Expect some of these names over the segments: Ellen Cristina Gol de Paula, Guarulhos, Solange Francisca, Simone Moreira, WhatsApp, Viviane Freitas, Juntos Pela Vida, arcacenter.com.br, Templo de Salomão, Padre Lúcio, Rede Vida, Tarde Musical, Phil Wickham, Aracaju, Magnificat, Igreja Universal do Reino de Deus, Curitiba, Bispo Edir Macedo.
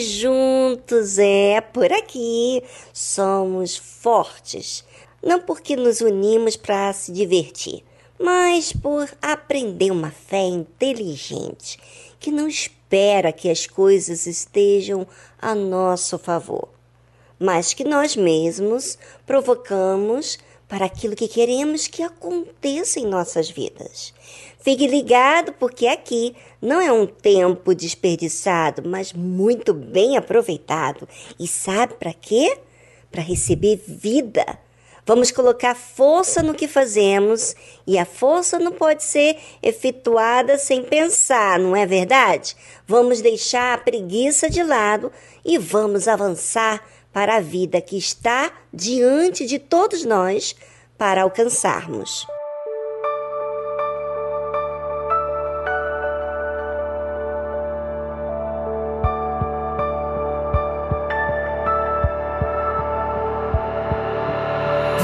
Juntos é por aqui, somos fortes, não porque nos unimos para se divertir, mas por aprender uma fé inteligente, que não espera que as coisas estejam a nosso favor, mas que nós mesmos provocamos para aquilo que queremos que aconteça em nossas vidas. Fique ligado, porque aqui não é um tempo desperdiçado, mas muito bem aproveitado. E sabe para quê? Para receber vida. Vamos colocar força no que fazemos, e a força não pode ser efetuada sem pensar, não é verdade? Vamos deixar a preguiça de lado e vamos avançar para a vida que está diante de todos nós para alcançarmos.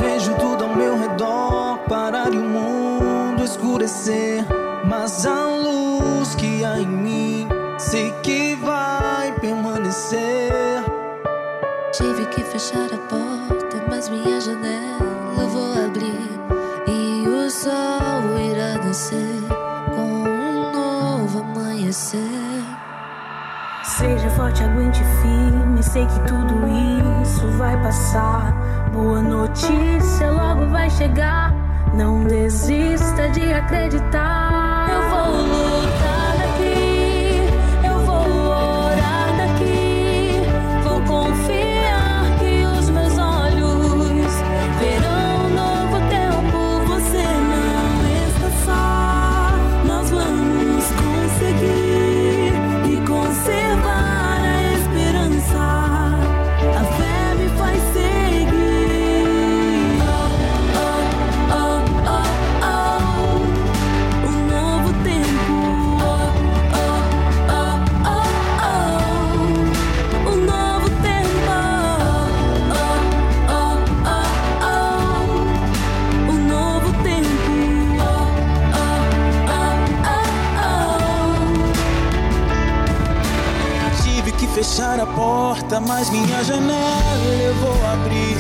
Vejo tudo ao meu redor parar e o mundo escurecer, mas a luz que há em mim sei que vai permanecer. Tive que fechar a porta, mas minha janela eu vou abrir, e o sol irá nascer com um novo amanhecer. Seja forte, aguente firme, sei que tudo isso vai passar. Boa notícia logo vai chegar, não desista de acreditar. Eu vou lutar daqui, eu vou orar daqui, vou confiar que os meus olhos verão um novo tempo. Você não está só, nós vamos conseguir e conservar a esperança. A fé me faz ser. Fechar a porta, mas minha janela eu vou abrir,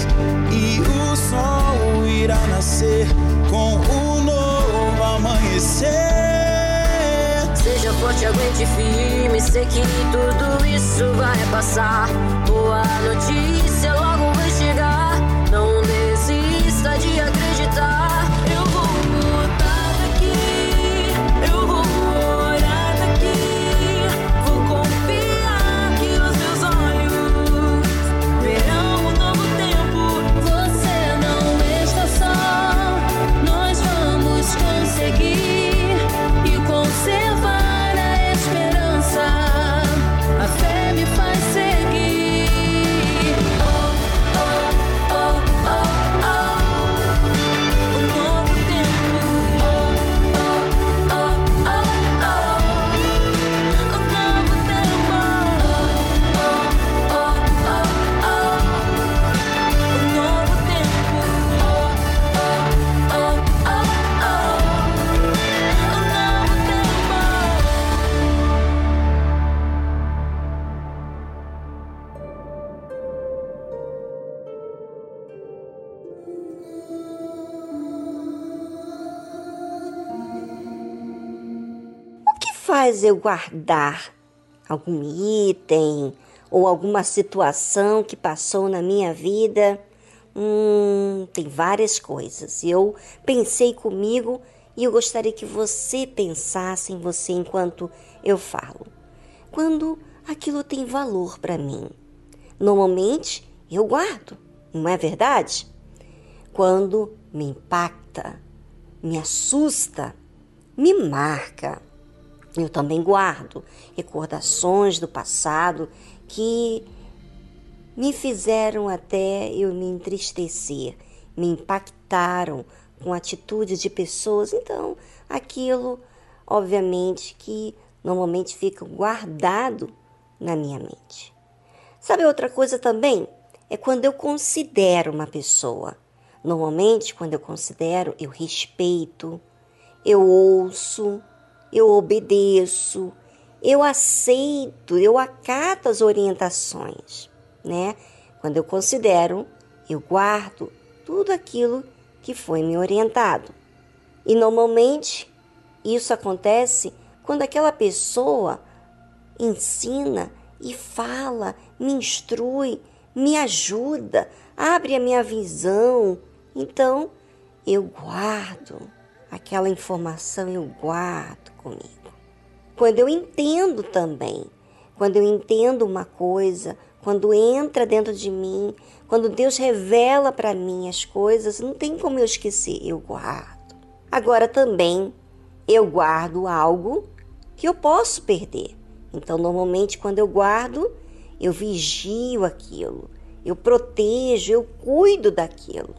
e o sol irá nascer com um novo amanhecer. Seja forte, aguente firme, sei que tudo isso vai passar. Boa notícia logo vai chegar, não desista de acreditar. Eu vou lutar daqui, eu vou orar daqui, vou confiar. Seguir e conservar a esperança, a fé me faz seguir. Oh, oh, oh, oh, oh. Um novo tempo. Oh, oh, oh, oh. Um novo tempo. Oh, oh, oh, oh. Um novo tempo. Oh, oh, oh, oh. Faz eu guardar algum item ou alguma situação que passou na minha vida? Tem várias coisas. Eu pensei comigo e eu gostaria que você pensasse em você enquanto eu falo. Quando aquilo tem valor para mim, normalmente eu guardo, não é verdade? Quando me impacta, me assusta, me marca. Eu também guardo recordações do passado que me fizeram até eu me entristecer, me impactaram com a atitude de pessoas. Então, aquilo, obviamente, que normalmente fica guardado na minha mente. Sabe outra coisa também? É quando eu considero uma pessoa. Normalmente, quando eu considero, eu respeito, eu ouço, eu obedeço, eu aceito, eu acato as orientações, né? Quando eu considero, eu guardo tudo aquilo que foi me orientado. E normalmente isso acontece quando aquela pessoa ensina e fala, me instrui, me ajuda, abre a minha visão. Então, eu guardo. Aquela informação eu guardo comigo. Quando eu entendo também, quando eu entendo uma coisa, quando entra dentro de mim, quando Deus revela para mim as coisas, não tem como eu esquecer, eu guardo. Agora também, eu guardo algo que eu posso perder. Então, normalmente, quando eu guardo, eu vigio aquilo, eu protejo, eu cuido daquilo.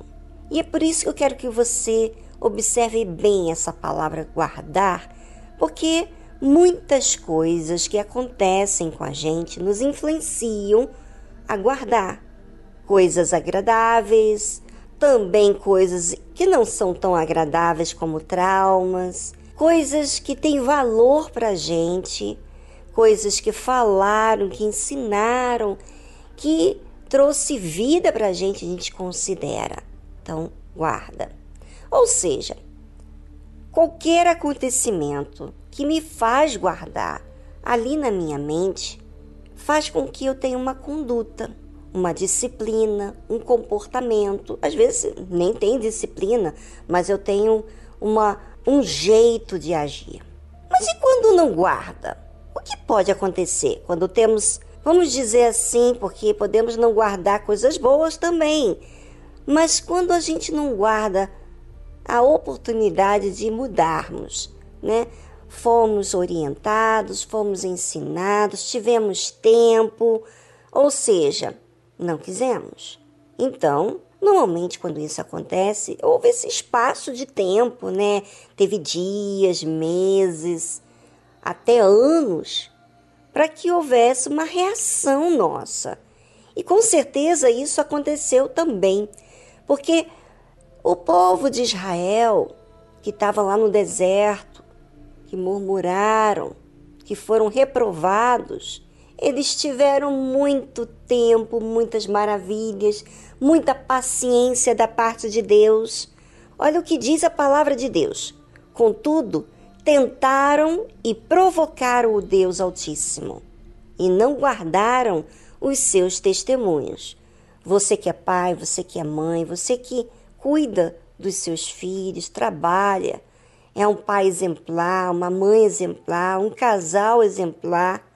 E é por isso que eu quero que você observe bem essa palavra guardar, porque muitas coisas que acontecem com a gente nos influenciam a guardar. Coisas agradáveis, também coisas que não são tão agradáveis como traumas, coisas que têm valor para a gente, coisas que falaram, que ensinaram, que trouxe vida para a gente considera. Então, guarda. Ou seja, qualquer acontecimento que me faz guardar ali na minha mente faz com que eu tenha uma conduta, uma disciplina, um comportamento. Às vezes nem tem disciplina, mas eu tenho um jeito de agir. Mas e quando não guarda? O que pode acontecer quando temos, vamos dizer assim, porque podemos não guardar coisas boas também, mas quando a gente não guarda a oportunidade de mudarmos, né? Fomos orientados, fomos ensinados, tivemos tempo, ou seja, não quisemos. Então, normalmente quando isso acontece, houve esse espaço de tempo, né? Teve dias, meses, até anos, para que houvesse uma reação nossa. E com certeza isso aconteceu também, porque o povo de Israel, que estava lá no deserto, que murmuraram, que foram reprovados, eles tiveram muito tempo, muitas maravilhas, muita paciência da parte de Deus. Olha o que diz a palavra de Deus. Contudo, tentaram e provocaram o Deus Altíssimo e não guardaram os seus testemunhos. Você que é pai, você que é mãe, você que cuida dos seus filhos, trabalha, é um pai exemplar, uma mãe exemplar, um casal exemplar.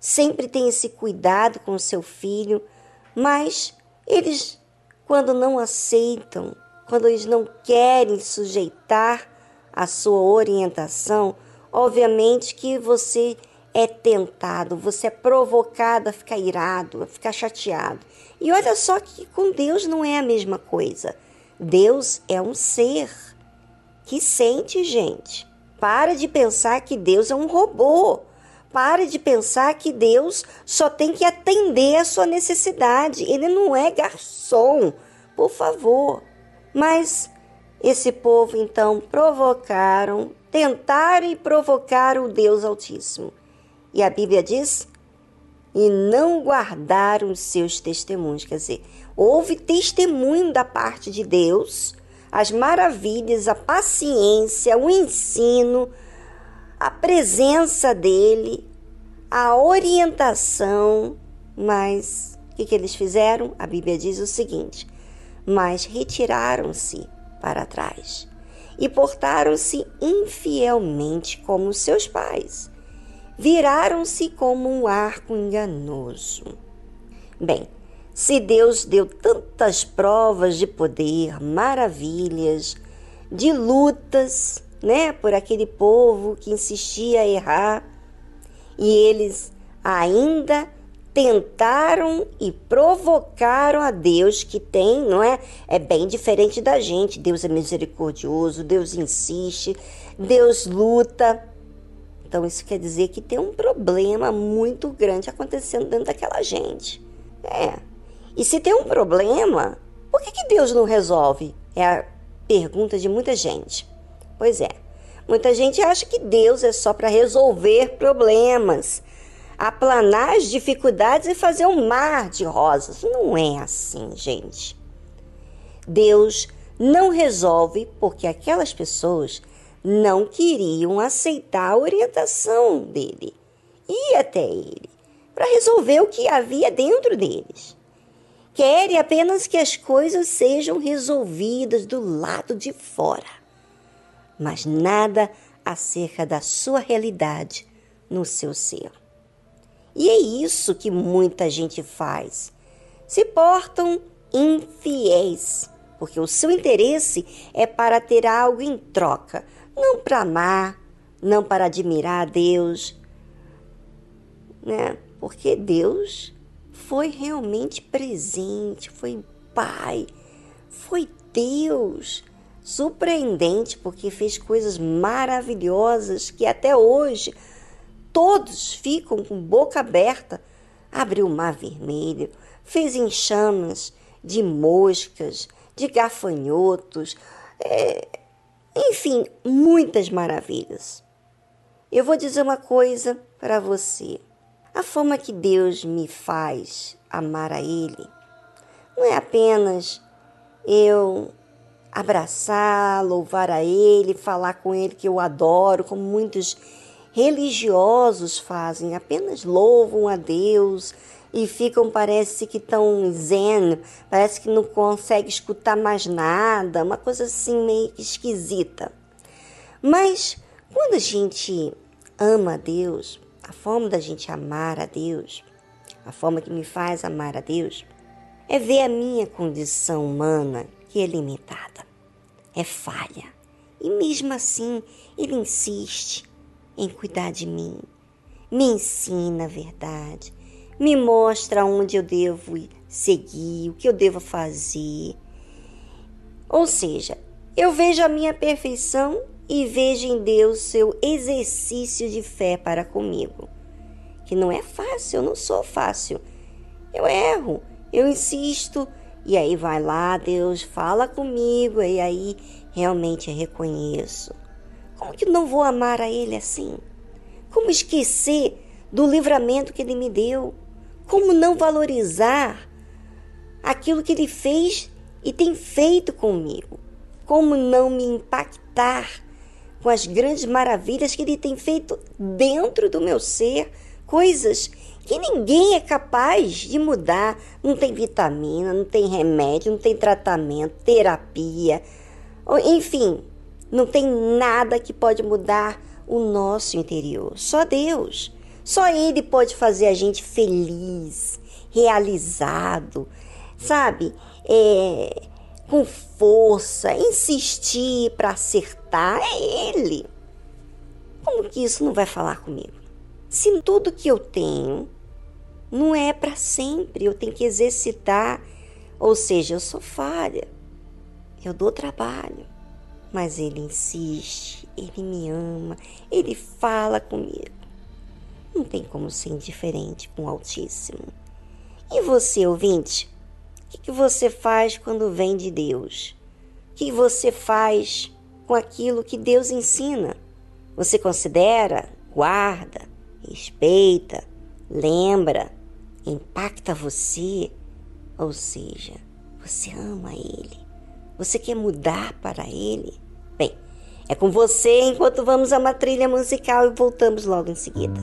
Sempre tem esse cuidado com o seu filho, mas eles, quando não aceitam, quando eles não querem sujeitar a sua orientação, obviamente que você é tentado, você é provocado a ficar irado, a ficar chateado. E olha só que com Deus não é a mesma coisa. Deus é um ser que sente, gente. Para de pensar que Deus é um robô. Pare de pensar que Deus só tem que atender a sua necessidade. Ele não é garçom, por favor. Mas esse povo, então, provocaram, tentaram e provocaram o Deus Altíssimo. E a Bíblia diz, e não guardaram os seus testemunhos. Quer dizer, houve testemunho da parte de Deus, as maravilhas, a paciência, o ensino, a presença dele, a orientação, mas o que eles fizeram? A Bíblia diz o seguinte, mas retiraram-se para trás e portaram-se infielmente como seus pais, viraram-se como um arco enganoso. Bem, se Deus deu tantas provas de poder, maravilhas, de lutas, né, por aquele povo que insistia a errar, e eles ainda tentaram e provocaram a Deus que tem, não é? É bem diferente da gente. Deus é misericordioso, Deus insiste, Deus luta. Então isso quer dizer que tem um problema muito grande acontecendo dentro daquela gente. É. E se tem um problema, por que Deus não resolve? É a pergunta de muita gente. Pois é, muita gente acha que Deus é só para resolver problemas, aplanar as dificuldades e fazer um mar de rosas. Não é assim, gente. Deus não resolve porque aquelas pessoas não queriam aceitar a orientação dele, ir até ele, para resolver o que havia dentro deles. Querem apenas que as coisas sejam resolvidas do lado de fora, mas nada acerca da sua realidade no seu ser. E é isso que muita gente faz. Se portam infiéis, porque o seu interesse é para ter algo em troca, não para amar, não para admirar a Deus, né? Porque Deus foi realmente presente, foi Pai, foi Deus, surpreendente, porque fez coisas maravilhosas que até hoje todos ficam com boca aberta. Abriu o mar vermelho, fez enxames de moscas, de gafanhotos, enfim, muitas maravilhas. Eu vou dizer uma coisa para você. A forma que Deus me faz amar a Ele não é apenas eu abraçar, louvar a Ele, falar com Ele que eu adoro, como muitos religiosos fazem, apenas louvam a Deus e ficam, parece que tão zen, parece que não consegue escutar mais nada, uma coisa assim meio esquisita. Mas quando a gente ama a Deus, a forma da gente amar a Deus, a forma que me faz amar a Deus, é ver a minha condição humana, que é limitada, é falha, e mesmo assim Ele insiste em cuidar de mim, me ensina a verdade, me mostra onde eu devo seguir, o que eu devo fazer. Ou seja, eu vejo a minha perfeição e vejo em Deus seu exercício de fé para comigo. Que não é fácil, eu não sou fácil. Eu erro, eu insisto. E aí vai lá, Deus fala comigo, e aí realmente eu reconheço. Como que não vou amar a Ele assim? Como esquecer do livramento que Ele me deu? Como não valorizar aquilo que Ele fez e tem feito comigo? Como não me impactar com as grandes maravilhas que Ele tem feito dentro do meu ser? Coisas que ninguém é capaz de mudar. Não tem vitamina, não tem remédio, não tem tratamento, terapia. Enfim, não tem nada que pode mudar o nosso interior. Só Deus. Só Ele pode fazer a gente feliz, realizado, sabe? Com força, insistir para acertar. É Ele. Como que isso não vai falar comigo? Se tudo que eu tenho não é para sempre, eu tenho que exercitar. Ou seja, eu sou falha, eu dou trabalho. Mas Ele insiste, Ele me ama, Ele fala comigo. Não tem como ser indiferente com o Altíssimo. E você, ouvinte, o que você faz quando vem de Deus? O que você faz com aquilo que Deus ensina? Você considera, guarda, respeita, lembra, impacta você? Ou seja, você ama Ele, você quer mudar para Ele? Bem, é com você enquanto vamos a uma trilha musical e voltamos logo em seguida.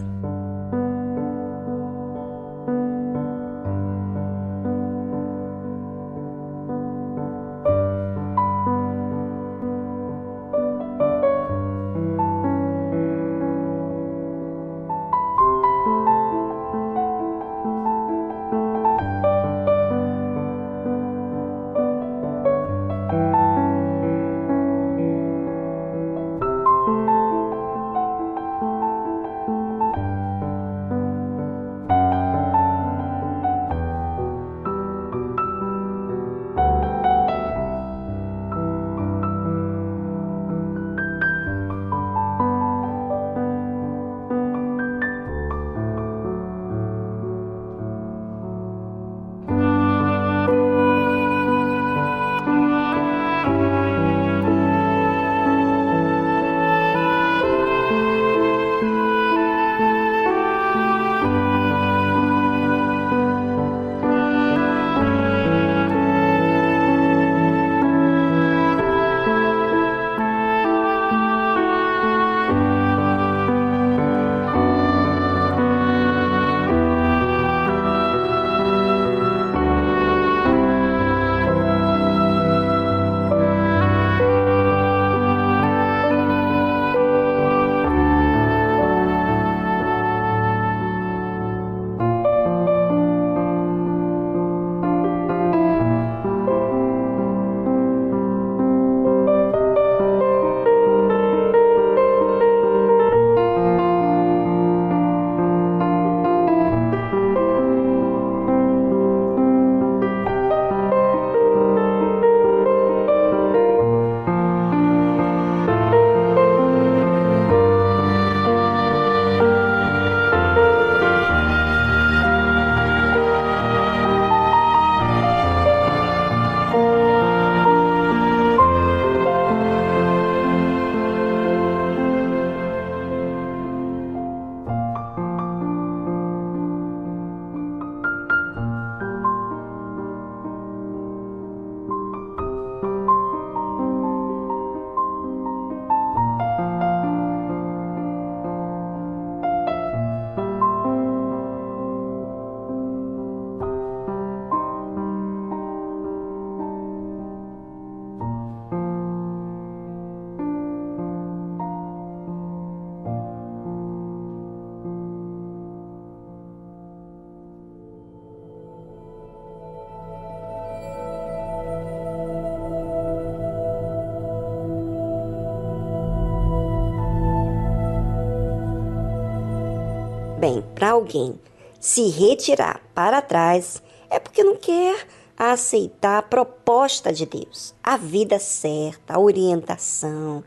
para alguém se retirar para trás é porque não quer aceitar a proposta de Deus, a vida certa, a orientação,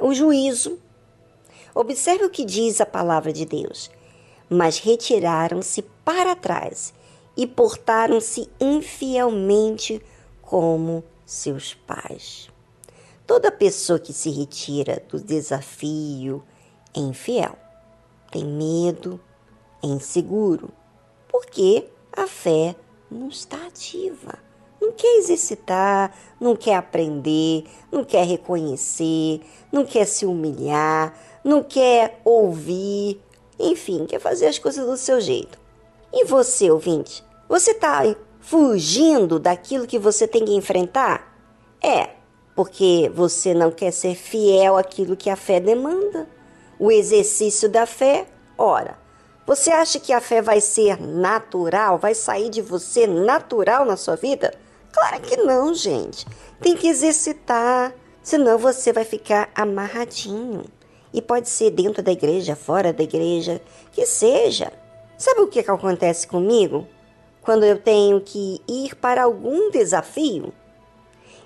o juízo. Observe o que diz a palavra de Deus. Mas retiraram-se para trás e portaram-se infielmente como seus pais. Toda pessoa que se retira do desafio é infiel, tem medo, é inseguro, porque a fé não está ativa, não quer exercitar, não quer aprender, não quer reconhecer, não quer se humilhar, não quer ouvir, enfim, quer fazer as coisas do seu jeito. E você, ouvinte, você está fugindo daquilo que você tem que enfrentar? É, porque você não quer ser fiel àquilo que a fé demanda. O exercício da fé, ora, você acha que a fé vai ser natural, vai sair de você natural na sua vida? Claro que não, gente. Tem que exercitar, senão você vai ficar amarradinho. E pode ser dentro da igreja, fora da igreja, que seja. Sabe o que acontece comigo? Quando eu tenho que ir para algum desafio,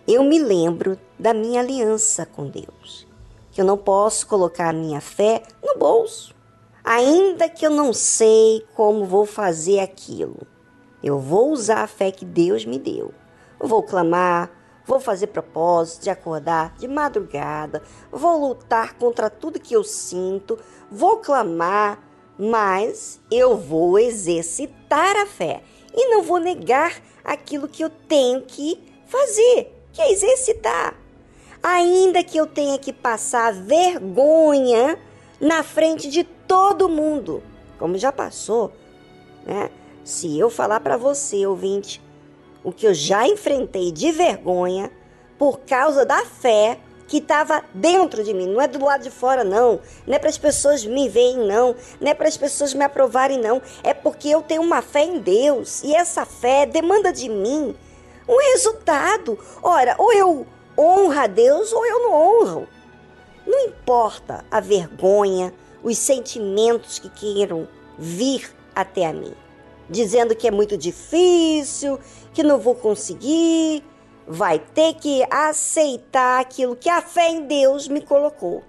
eu me lembro da minha aliança com Deus. Que eu não posso colocar a minha fé no bolso. Ainda que eu não sei como vou fazer aquilo, eu vou usar a fé que Deus me deu. Eu vou clamar. Vou fazer propósito de acordar de madrugada, vou lutar contra tudo que eu sinto, vou clamar, mas eu vou exercitar a fé e não vou negar aquilo que eu tenho que fazer, que é exercitar. Ainda que eu tenha que passar vergonha na frente de todo mundo, como já passou, né? Se eu falar para você, ouvinte, o que eu já enfrentei de vergonha por causa da fé que estava dentro de mim. Não é do lado de fora, não. Não é para as pessoas me verem, não. Não é para as pessoas me aprovarem, não. É porque eu tenho uma fé em Deus. E essa fé demanda de mim um resultado. Ora, ou eu honro a Deus ou eu não honro. Não importa a vergonha, os sentimentos que queiram vir até a mim. Dizendo que é muito difícil, que não vou conseguir, vai ter que aceitar aquilo que a fé em Deus me colocou.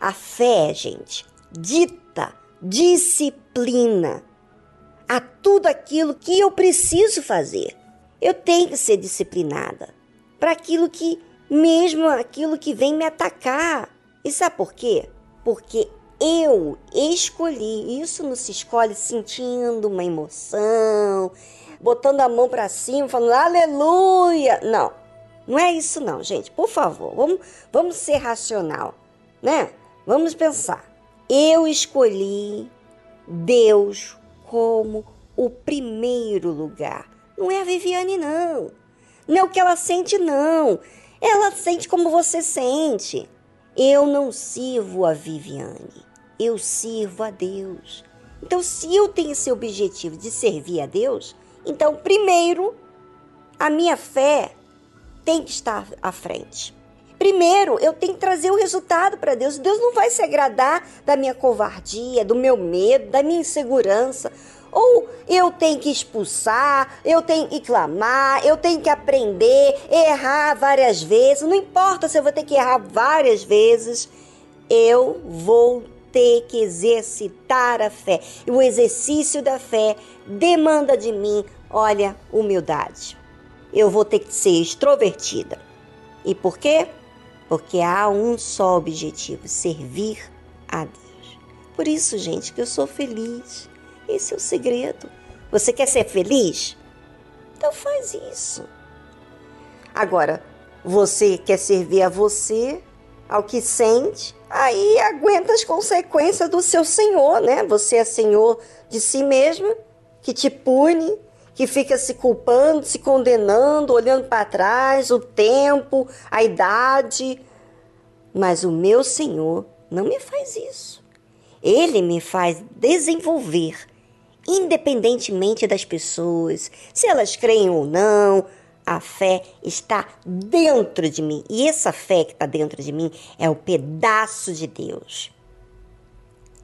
A fé, gente, dita, disciplina a tudo aquilo que eu preciso fazer. Eu tenho que ser disciplinada para aquilo que, mesmo aquilo que vem me atacar. E sabe por quê? Porque eu escolhi, isso não se escolhe sentindo uma emoção, botando a mão para cima, falando aleluia. Não, não é isso não, gente. Por favor, vamos ser racional, né? Vamos pensar. Eu escolhi Deus como o primeiro lugar. Não é a Viviane, não. Não é o que ela sente, não. Ela sente como você sente. Eu não sirvo a Viviane, eu sirvo a Deus. Então, se eu tenho esse objetivo de servir a Deus, então, primeiro, a minha fé tem que estar à frente. Primeiro, eu tenho que trazer o resultado para Deus. Deus não vai se agradar da minha covardia, do meu medo, da minha insegurança. Ou eu tenho que expulsar, eu tenho que clamar, eu tenho que aprender, errar várias vezes. Não importa se eu vou ter que errar várias vezes, eu vou ter que exercitar a fé. E o exercício da fé demanda de mim, olha, humildade. Eu vou ter que ser extrovertida. E por quê? Porque há um só objetivo, servir a Deus. Por isso, gente, que eu sou feliz. Esse é o segredo. Você quer ser feliz? Então faz isso. Agora, você quer servir a você, ao que sente, aí aguenta as consequências do seu senhor, né? Você é senhor de si mesmo, que te pune, que fica se culpando, se condenando, olhando para trás, o tempo, a idade. Mas o meu Senhor não me faz isso. Ele me faz desenvolver. Independentemente das pessoas, se elas creem ou não, a fé está dentro de mim. E essa fé que está dentro de mim é o pedaço de Deus.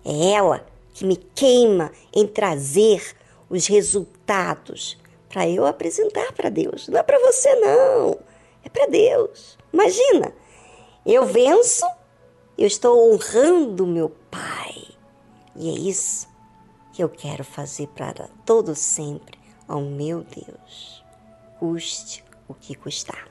É ela que me queima em trazer os resultados para eu apresentar para Deus. Não é para você, não. É para Deus. Imagina, eu venço, eu estou honrando meu Pai. E é isso que eu quero fazer para todo sempre ao meu Deus. Custe o que custar.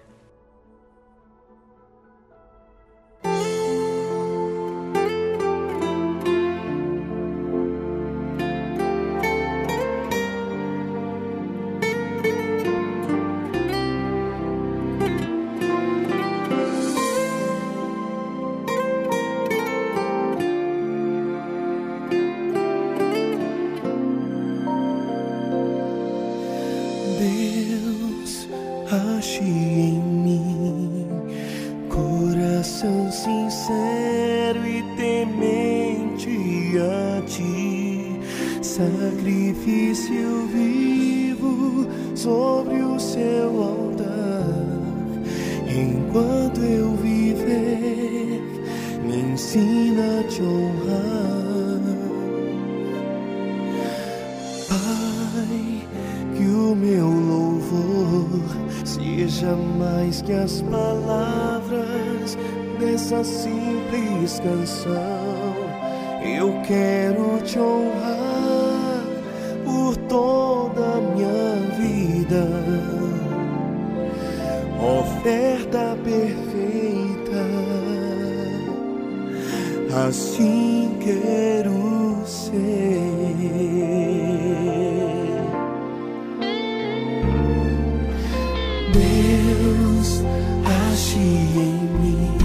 Sacrifício vivo sobre o seu altar. Enquanto eu viver, me ensina a te honrar. Pai, que o meu louvor seja mais que as palavras dessa simples canção. Eu quero te honrar por toda a minha vida, oferta perfeita, assim quero ser. Deus, age em mim,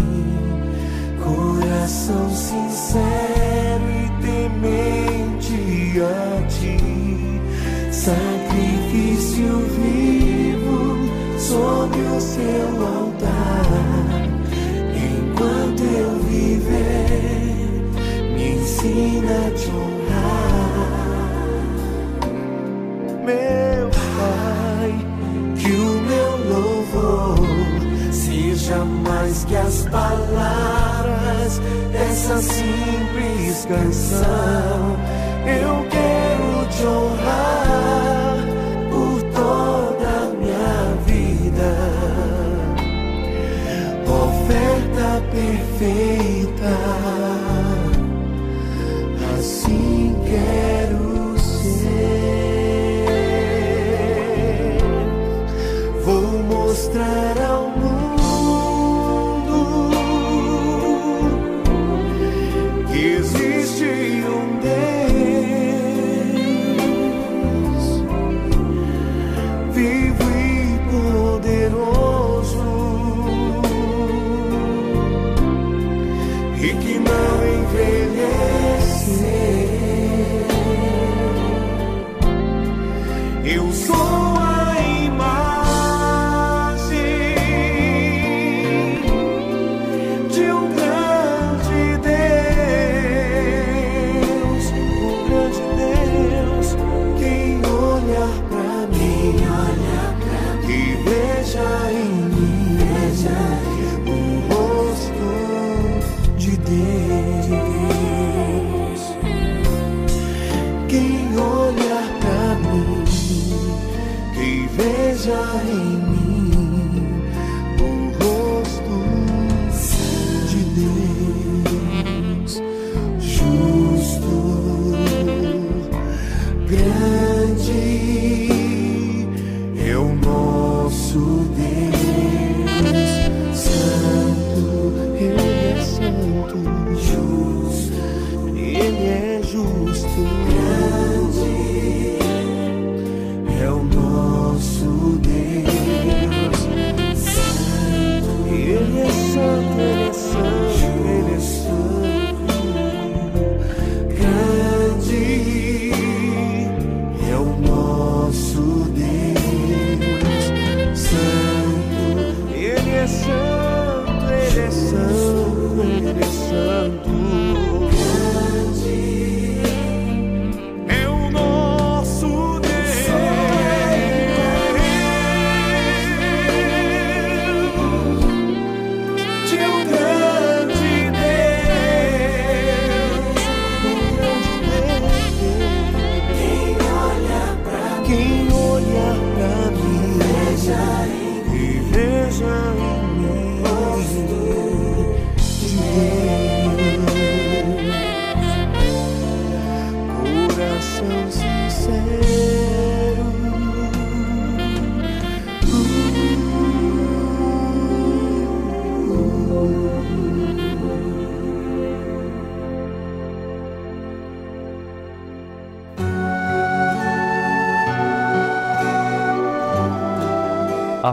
coração sincero e temente a ti. Sacrifício vivo sobre o seu altar. Enquanto eu viver, me ensina a te honrar. Meu Pai, que o meu louvor seja mais que as palavras dessa simples canção. Eu quero te honrar por toda a minha vida, oferta perfeita, assim quero ser. Vou mostrar ao mundo que existe um Deus. A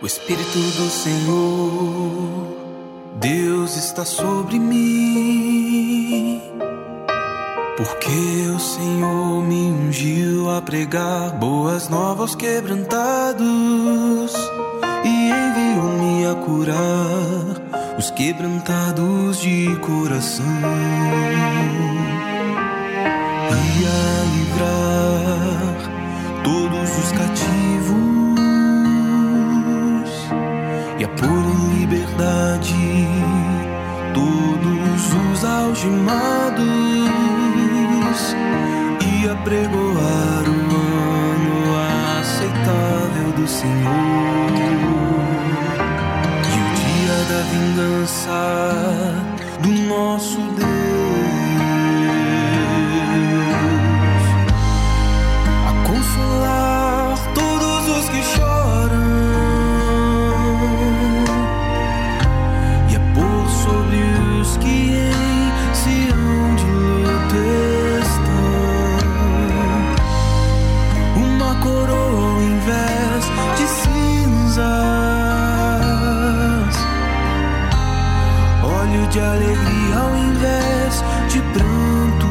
O Espírito do Senhor, Deus está sobre mim, porque o Senhor me ungiu a pregar boas novas aos quebrantados e enviou-me a curar os quebrantados de coração e a livrar todos os cativos e a pôr em liberdade todos os algemados e a pregoar o ano aceitável do Senhor e o dia da vingança do nosso Deus, a consolar todos os que choram sobre os que em Sião de luto estão, uma coroa em vez de cinzas, óleo de alegria ao invés de pranto,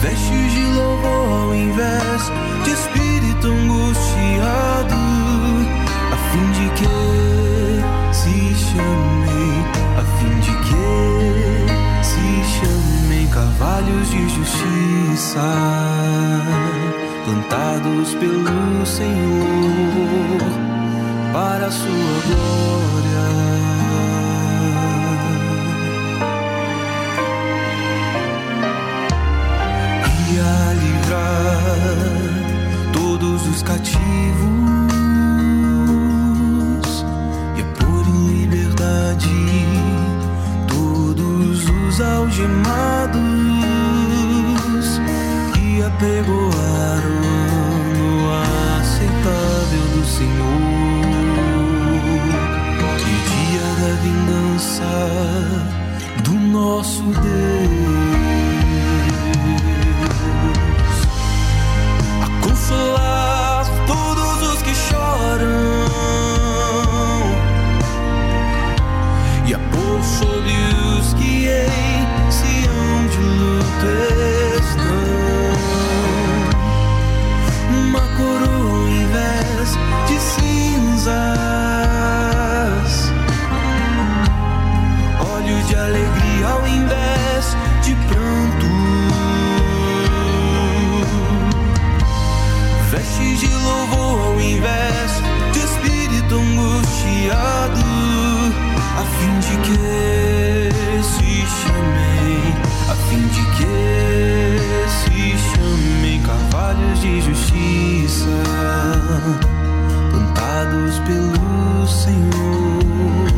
vestes de louvor ao invés de espírito angustiado, a fim de que se chamem, a fim de que se chamem carvalhos de justiça, plantados pelo Senhor para a sua glória. E a livrar todos os cativos todos os algemados e apregoar o ano aceitável do Senhor e o dia da vingança do nosso Deus, a consolar todos os que choram e a pôr sobre os que em Sião de luto estão, uma coroa em vez de cinzas, óleo de alegria ao invés de pranto, vestes de louvor ao invés de espírito angustiado, a fim de que se chamem, a fim de que se chamem carvalhos de justiça, plantados pelo Senhor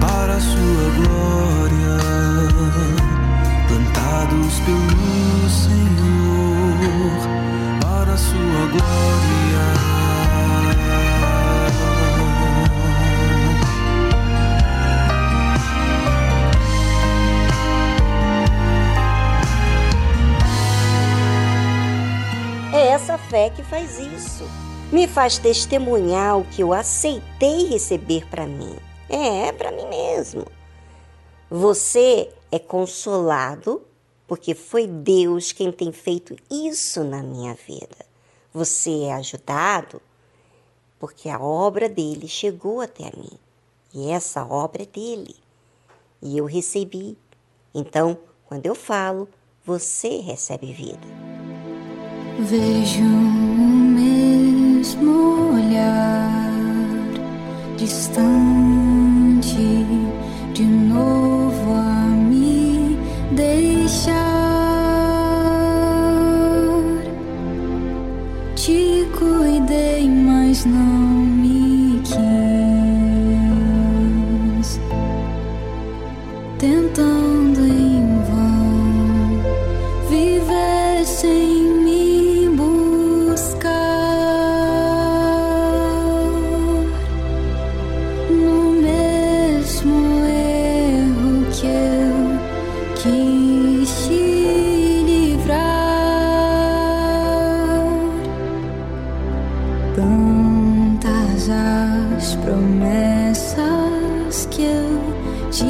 para a sua glória, plantados pelo Senhor para a sua glória. Essa fé que faz isso, me faz testemunhar o que eu aceitei receber para mim. É para mim mesmo. Você é consolado porque foi Deus quem tem feito isso na minha vida. Você é ajudado porque a obra dele chegou até mim. E essa obra é dele. E eu recebi. Então, quando eu falo, você recebe vida. Vejo o mesmo olhar distante, de novo a me deixar. Te cuidei, mas não me quis, tentando em vão viver sem me buscar. No mesmo erro que eu quis te livrar, tantas as promessas que eu te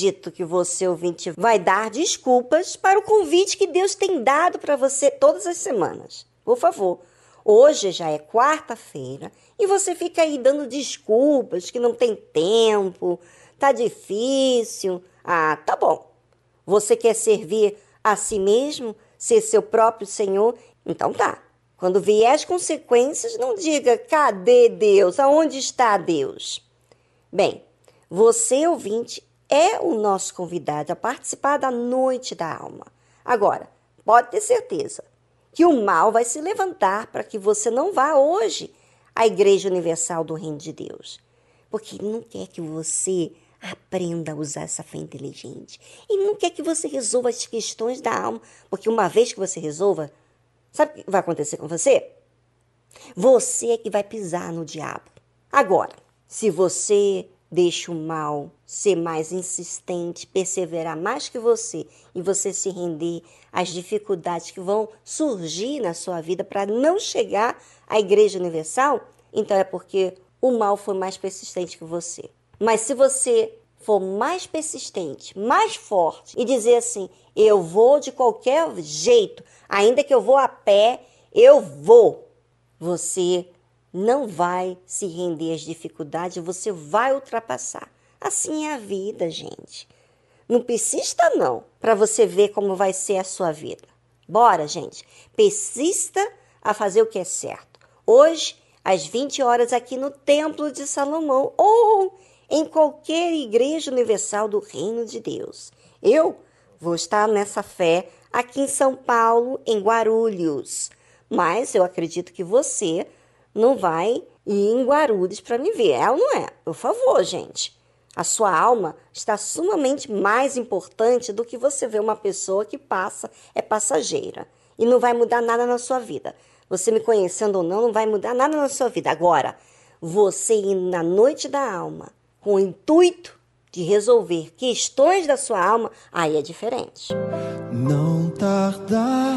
dito que você, ouvinte, vai dar desculpas para o convite que Deus tem dado para você todas as semanas. Por favor, hoje já é quarta-feira e você fica aí dando desculpas que não tem tempo, tá difícil. Ah, tá bom. Você quer servir a si mesmo, ser seu próprio Senhor? Então tá. Quando vier as consequências, não diga, cadê Deus? Aonde está Deus? Bem, você, ouvinte, é o nosso convidado a participar da noite da alma. Agora, pode ter certeza que o mal vai se levantar para que você não vá hoje à Igreja Universal do Reino de Deus. Porque ele não quer que você aprenda a usar essa fé inteligente. Ele não quer que você resolva as questões da alma. Porque uma vez que você resolva, sabe o que vai acontecer com você? Você é que vai pisar no diabo. Agora, se você deixa o mal ser mais insistente, perseverar mais que você e você se render às dificuldades que vão surgir na sua vida para não chegar à Igreja Universal, então é porque o mal foi mais persistente que você. Mas se você for mais persistente, mais forte e dizer assim, eu vou de qualquer jeito, ainda que eu vou a pé, eu vou, você não vai se render às dificuldades, você vai ultrapassar. Assim é a vida, gente. Não persista, não, para você ver como vai ser a sua vida. Bora, gente. Persista a fazer o que é certo. Hoje, às 20 horas, aqui no Templo de Salomão ou em qualquer Igreja Universal do Reino de Deus. Eu vou estar nessa fé aqui em São Paulo, em Guarulhos. Mas eu acredito que você não vai e em Guarulhos para me ver. É ou não é? Por favor, gente. A sua alma está sumamente mais importante do que você ver uma pessoa que é passageira. E não vai mudar nada na sua vida. Você me conhecendo ou não, não vai mudar nada na sua vida. Agora, você indo na noite da alma com o intuito de resolver questões da sua alma, aí é diferente. Não tardará.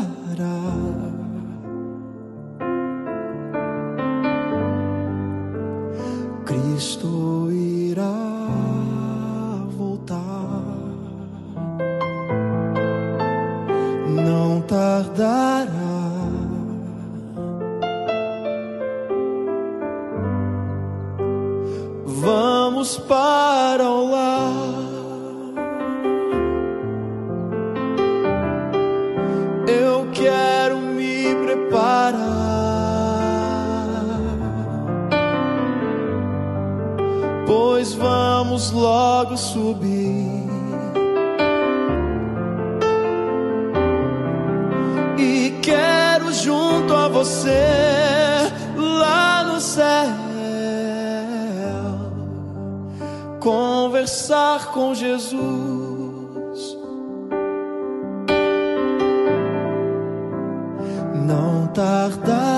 Cristo irá voltar, não tardará, vamos para o lar, eu quero me preparar. Pois vamos logo subir e quero junto a você lá no céu conversar com Jesus. Não tardará.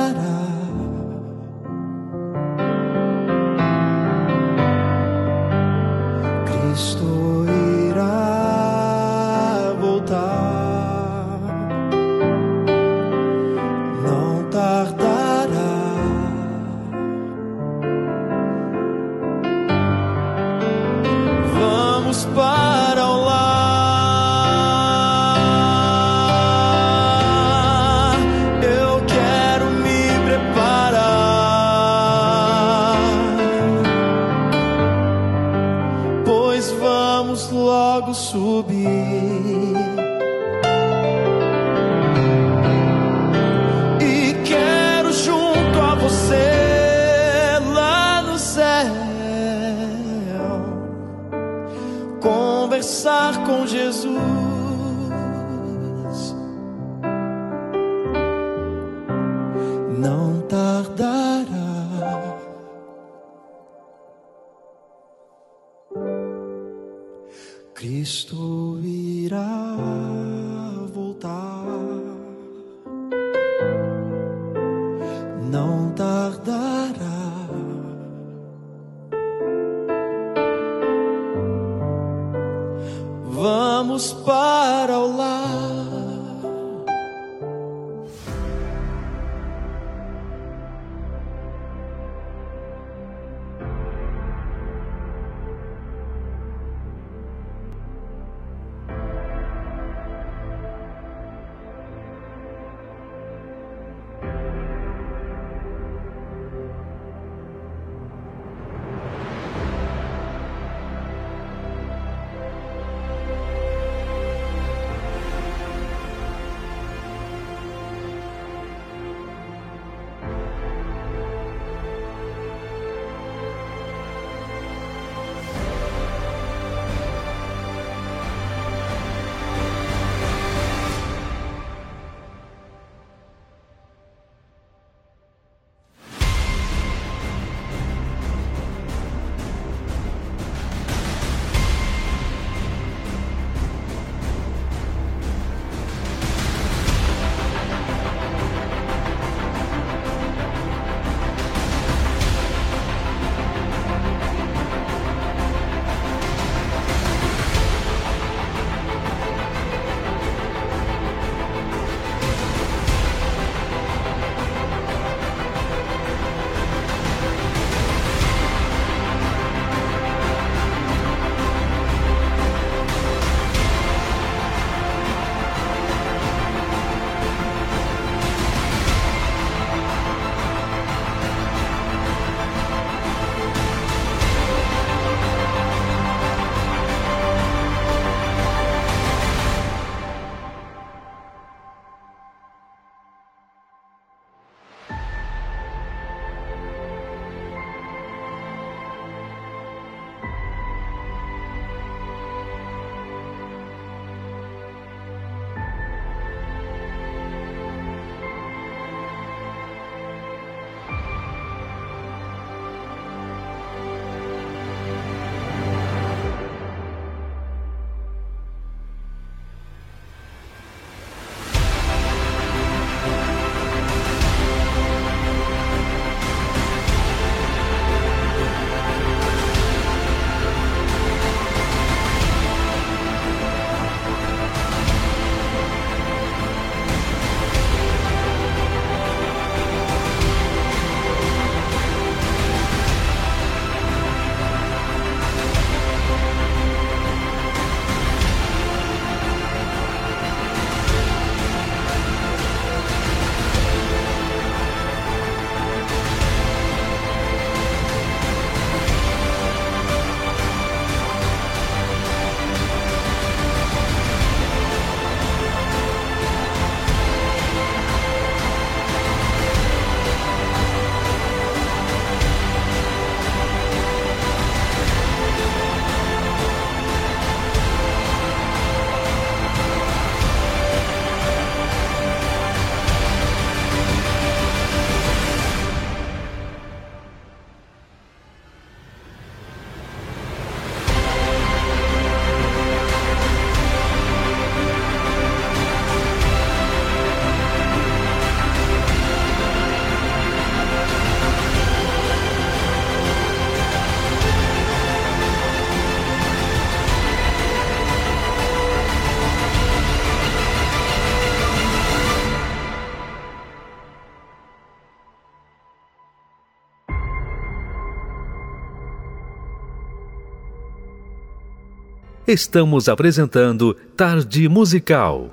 Estamos apresentando Tarde Musical.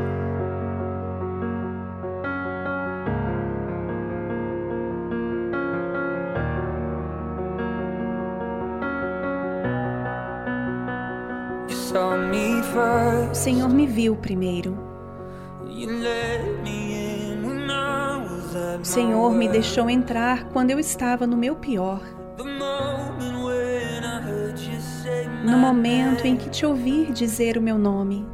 O Senhor me viu primeiro. O Senhor me deixou entrar quando eu estava no meu pior. No momento em que te ouvir dizer o meu nome.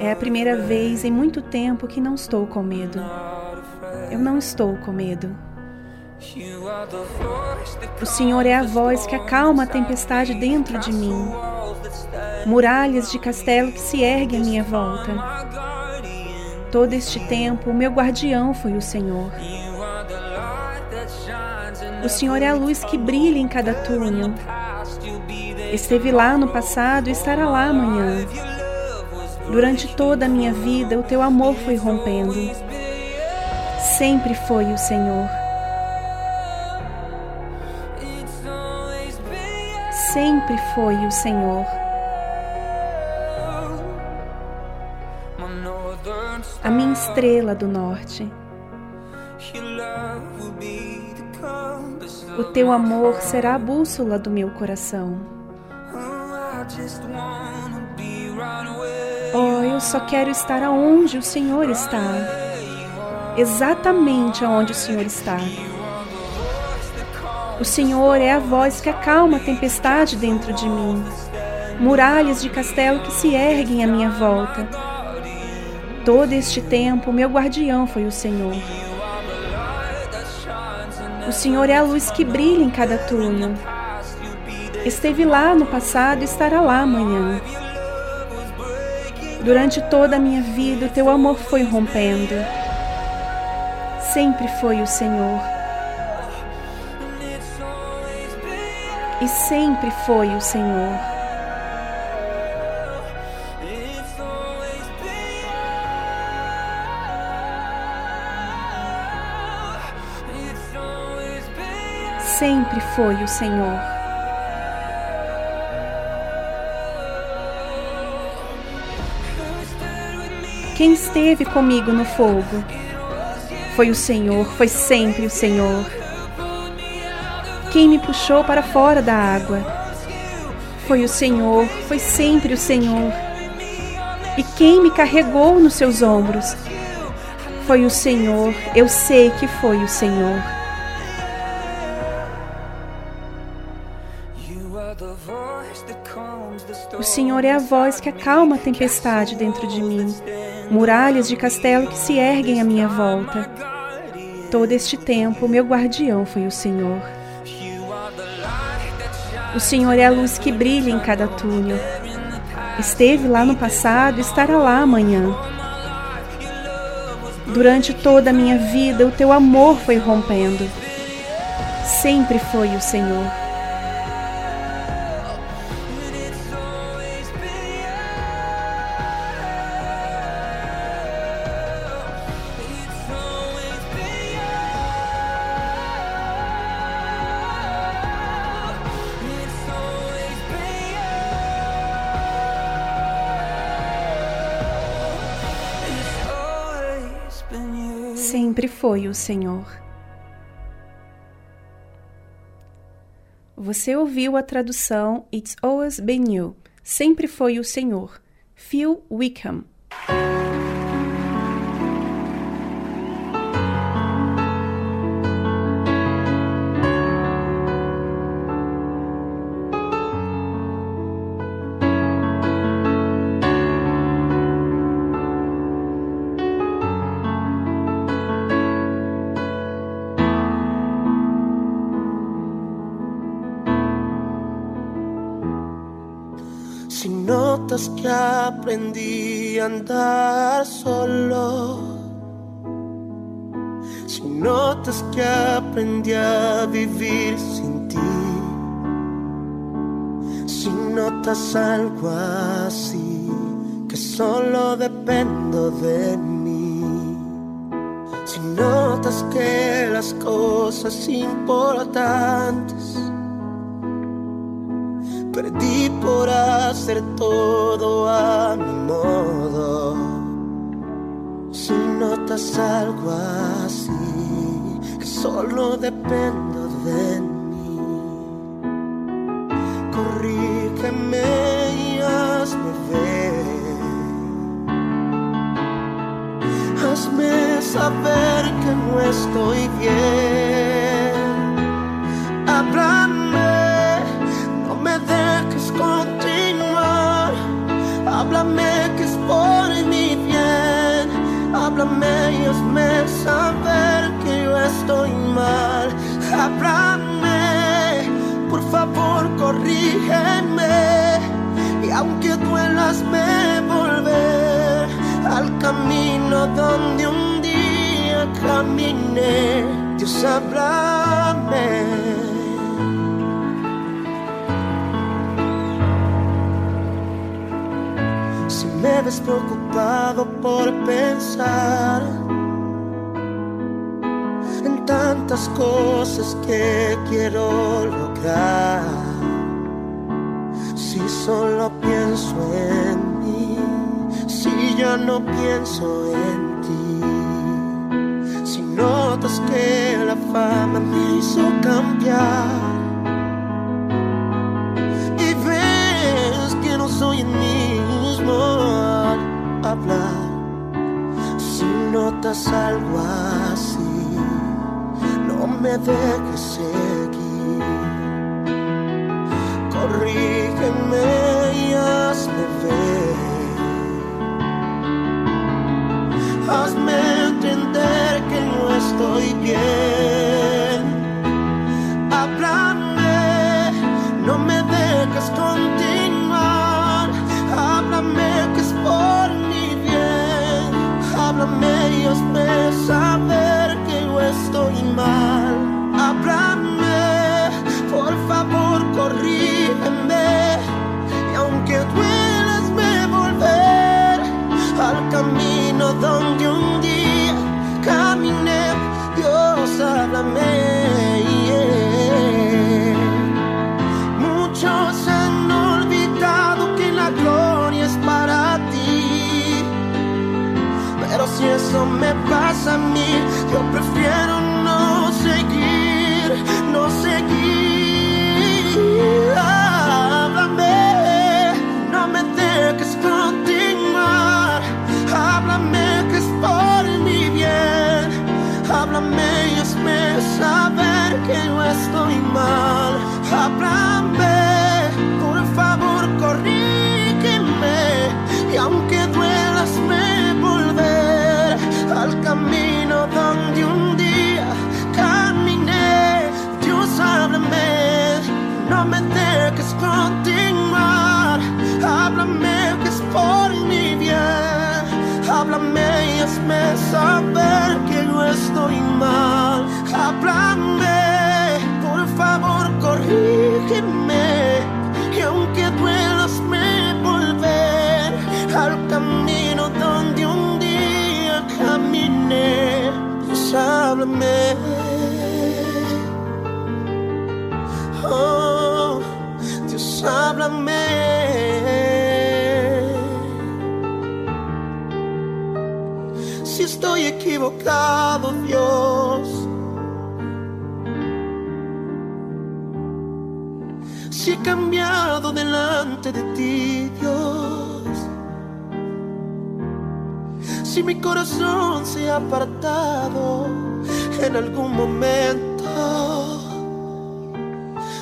É a primeira vez em muito tempo que não estou com medo. Eu não estou com medo. O Senhor é a voz que acalma a tempestade dentro de mim. Muralhas de castelo que se erguem à minha volta. Todo este tempo, o meu guardião foi o Senhor. O Senhor é a luz que brilha em cada túnel. Esteve lá no passado e estará lá amanhã. Durante toda a minha vida, o teu amor foi rompendo. Sempre foi o Senhor. Sempre foi o Senhor. A minha estrela do norte. O teu amor será a bússola do meu coração. Oh, eu só quero estar aonde o Senhor está. Exatamente aonde o Senhor está. O Senhor é a voz que acalma a tempestade dentro de mim. Muralhas de castelo que se erguem à minha volta. Todo este tempo, meu guardião foi o Senhor. O Senhor é a luz que brilha em cada túnel. Esteve lá no passado e estará lá amanhã. Durante toda a minha vida, o teu amor foi rompendo. Sempre foi o Senhor. E sempre foi o Senhor. Sempre foi o Senhor. Quem esteve comigo no fogo? Foi o Senhor, foi sempre o Senhor. Quem me puxou para fora da água? Foi o Senhor, foi sempre o Senhor. E quem me carregou nos seus ombros? Foi o Senhor, eu sei que foi o Senhor. O Senhor é a voz que acalma a tempestade dentro de mim. Muralhas de castelo que se erguem à minha volta. Todo este tempo, meu guardião foi o Senhor. O Senhor é a luz que brilha em cada túnel. Esteve lá no passado e estará lá amanhã. Durante toda a minha vida, o teu amor foi rompendo. Sempre foi o Senhor. Sempre foi o Senhor. Você ouviu a tradução It's Always Been You, Sempre Foi o Senhor, Phil Wickham. Si notas que aprendí a andar solo, si notas que aprendí a vivir sin ti, si notas algo así, que solo dependo de mí, si notas que las cosas importantes Perdí por hacer todo a mi modo. Si notas algo así, que solo dependo de mí, corrígeme y hazme ver. Hazme saber que no estoy bien. Háblame. Dejes continuar, háblame que es por mi bien, háblame y hazme saber que yo estoy mal, háblame, por favor corrígeme, y aunque duelas me volver al camino donde un día caminé, Dios háblame. Me ves preocupado por pensar en tantas cosas que quiero lograr. Si solo pienso en mí, si ya no pienso en ti, si notas que la fama me hizo cambiar y ves que no soy en mí al hablar, si notas algo así, no me dejes seguir, corrígeme y hazme ver, hazme entender que no estoy bien, háblame, no me dejes contigo. Háblame que es por mi bien, háblame y hazme saber que yo estoy mal. Háblame, por favor corrígeme, y aunque duelas me volver al camino donde un día caminé, Dios háblame. Yeah. Muchos han olvidado que la gloria para ti, pero si eso me pasa a mí, yo prefiero no seguir. Háblame, no me dejes continuar, háblame que es por mi bien, háblame y hazme saber que yo estoy mal, háblame, por favor corrí. Y aunque duelas me volver al camino donde un día caminé, Dios háblame, no me dejes continuar, háblame que es por mi bien, háblame y hazme saber que yo estoy mal, háblame, por favor corrígeme, y aunque duelas me volver al camino donde un día caminé, Dios háblame. Oh, Dios háblame. Si estoy equivocado, Dios, si he cambiado delante de ti, Dios, si mi corazón se ha apartado en algún momento,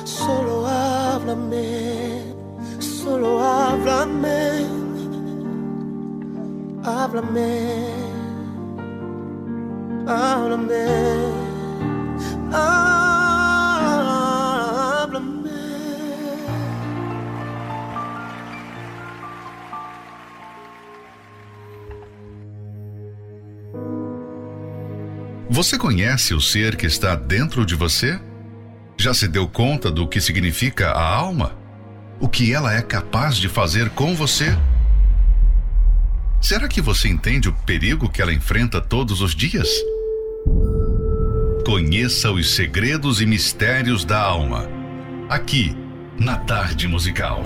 solo háblame, háblame. Você conhece o ser que está dentro de você? Já se deu conta do que significa a alma? O que ela é capaz de fazer com você? Será que você entende o perigo que ela enfrenta todos os dias? Conheça os segredos e mistérios da alma, aqui na Tarde Musical.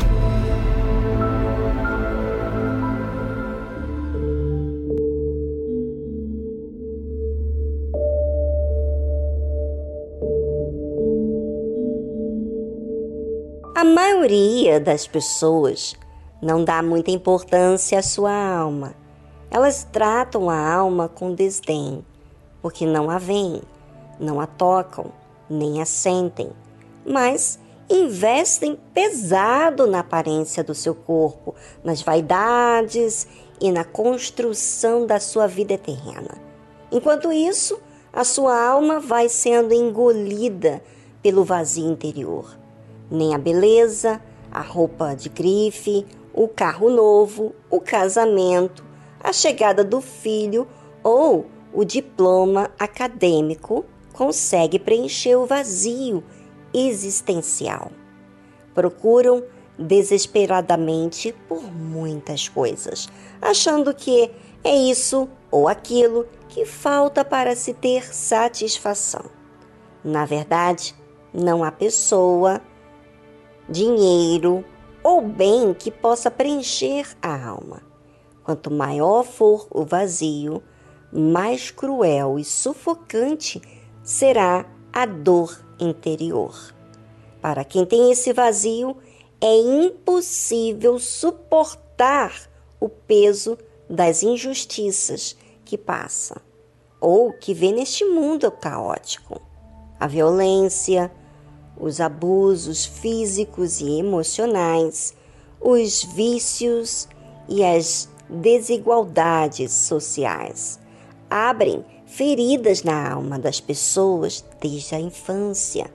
A maioria das pessoas não dá muita importância à sua alma. Elas tratam a alma com desdém, porque não a veem, não a tocam, nem a sentem, mas investem pesado na aparência do seu corpo, nas vaidades e na construção da sua vida terrena. Enquanto isso, a sua alma vai sendo engolida pelo vazio interior. Nem a beleza, a roupa de grife, o carro novo, o casamento, a chegada do filho ou o diploma acadêmico consegue preencher o vazio existencial. Procuram desesperadamente por muitas coisas, achando que é isso ou aquilo que falta para se ter satisfação. Na verdade, não há pessoa, dinheiro ou bem que possa preencher a alma. Quanto maior for o vazio, mais cruel e sufocante será a dor interior. Para quem tem esse vazio, é impossível suportar o peso das injustiças que passa ou que vê neste mundo caótico. A violência, os abusos físicos e emocionais, os vícios e as desigualdades sociais abrem feridas na alma das pessoas desde a infância.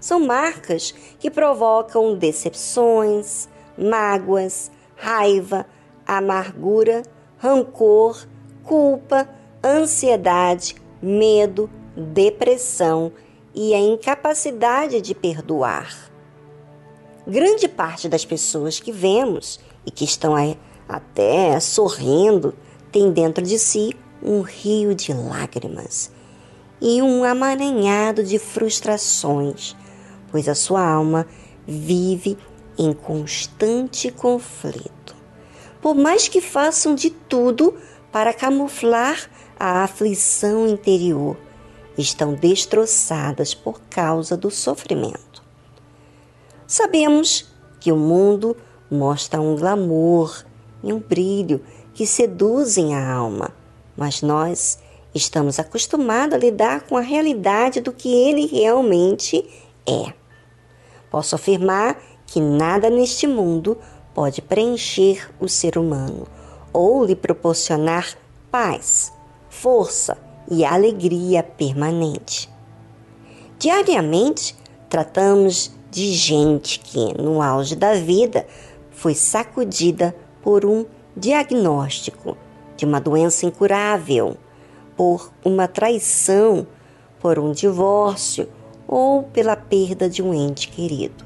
São marcas que provocam decepções, mágoas, raiva, amargura, rancor, culpa, ansiedade, medo, depressão e a incapacidade de perdoar. Grande parte das pessoas que vemos e que estão até sorrindo tem dentro de si um rio de lágrimas e um amaranhado de frustrações, pois a sua alma vive em constante conflito. Por mais que façam de tudo para camuflar a aflição interior, estão destroçadas por causa do sofrimento. Sabemos que o mundo mostra um glamour e um brilho que seduzem a alma, mas nós estamos acostumados a lidar com a realidade do que ele realmente é. Posso afirmar que nada neste mundo pode preencher o ser humano ou lhe proporcionar paz, força e alegria permanente. Diariamente, tratamos de gente que, no auge da vida, foi sacudida por um diagnóstico de uma doença incurável, por uma traição, por um divórcio ou pela perda de um ente querido.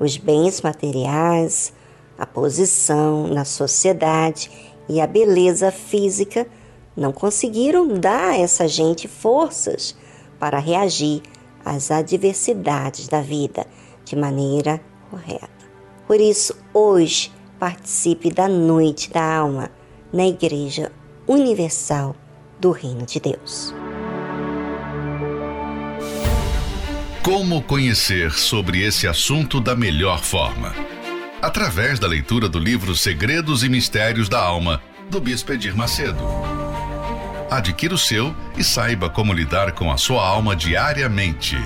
Os bens materiais, a posição na sociedade e a beleza física não conseguiram dar a essa gente forças para reagir às adversidades da vida de maneira correta. Por isso, hoje, participe da Noite da Alma na Igreja Universal do Reino de Deus. Como conhecer sobre esse assunto da melhor forma? Através da leitura do livro Segredos e Mistérios da Alma, do Bispo Edir Macedo. Adquira o seu e saiba como lidar com a sua alma diariamente.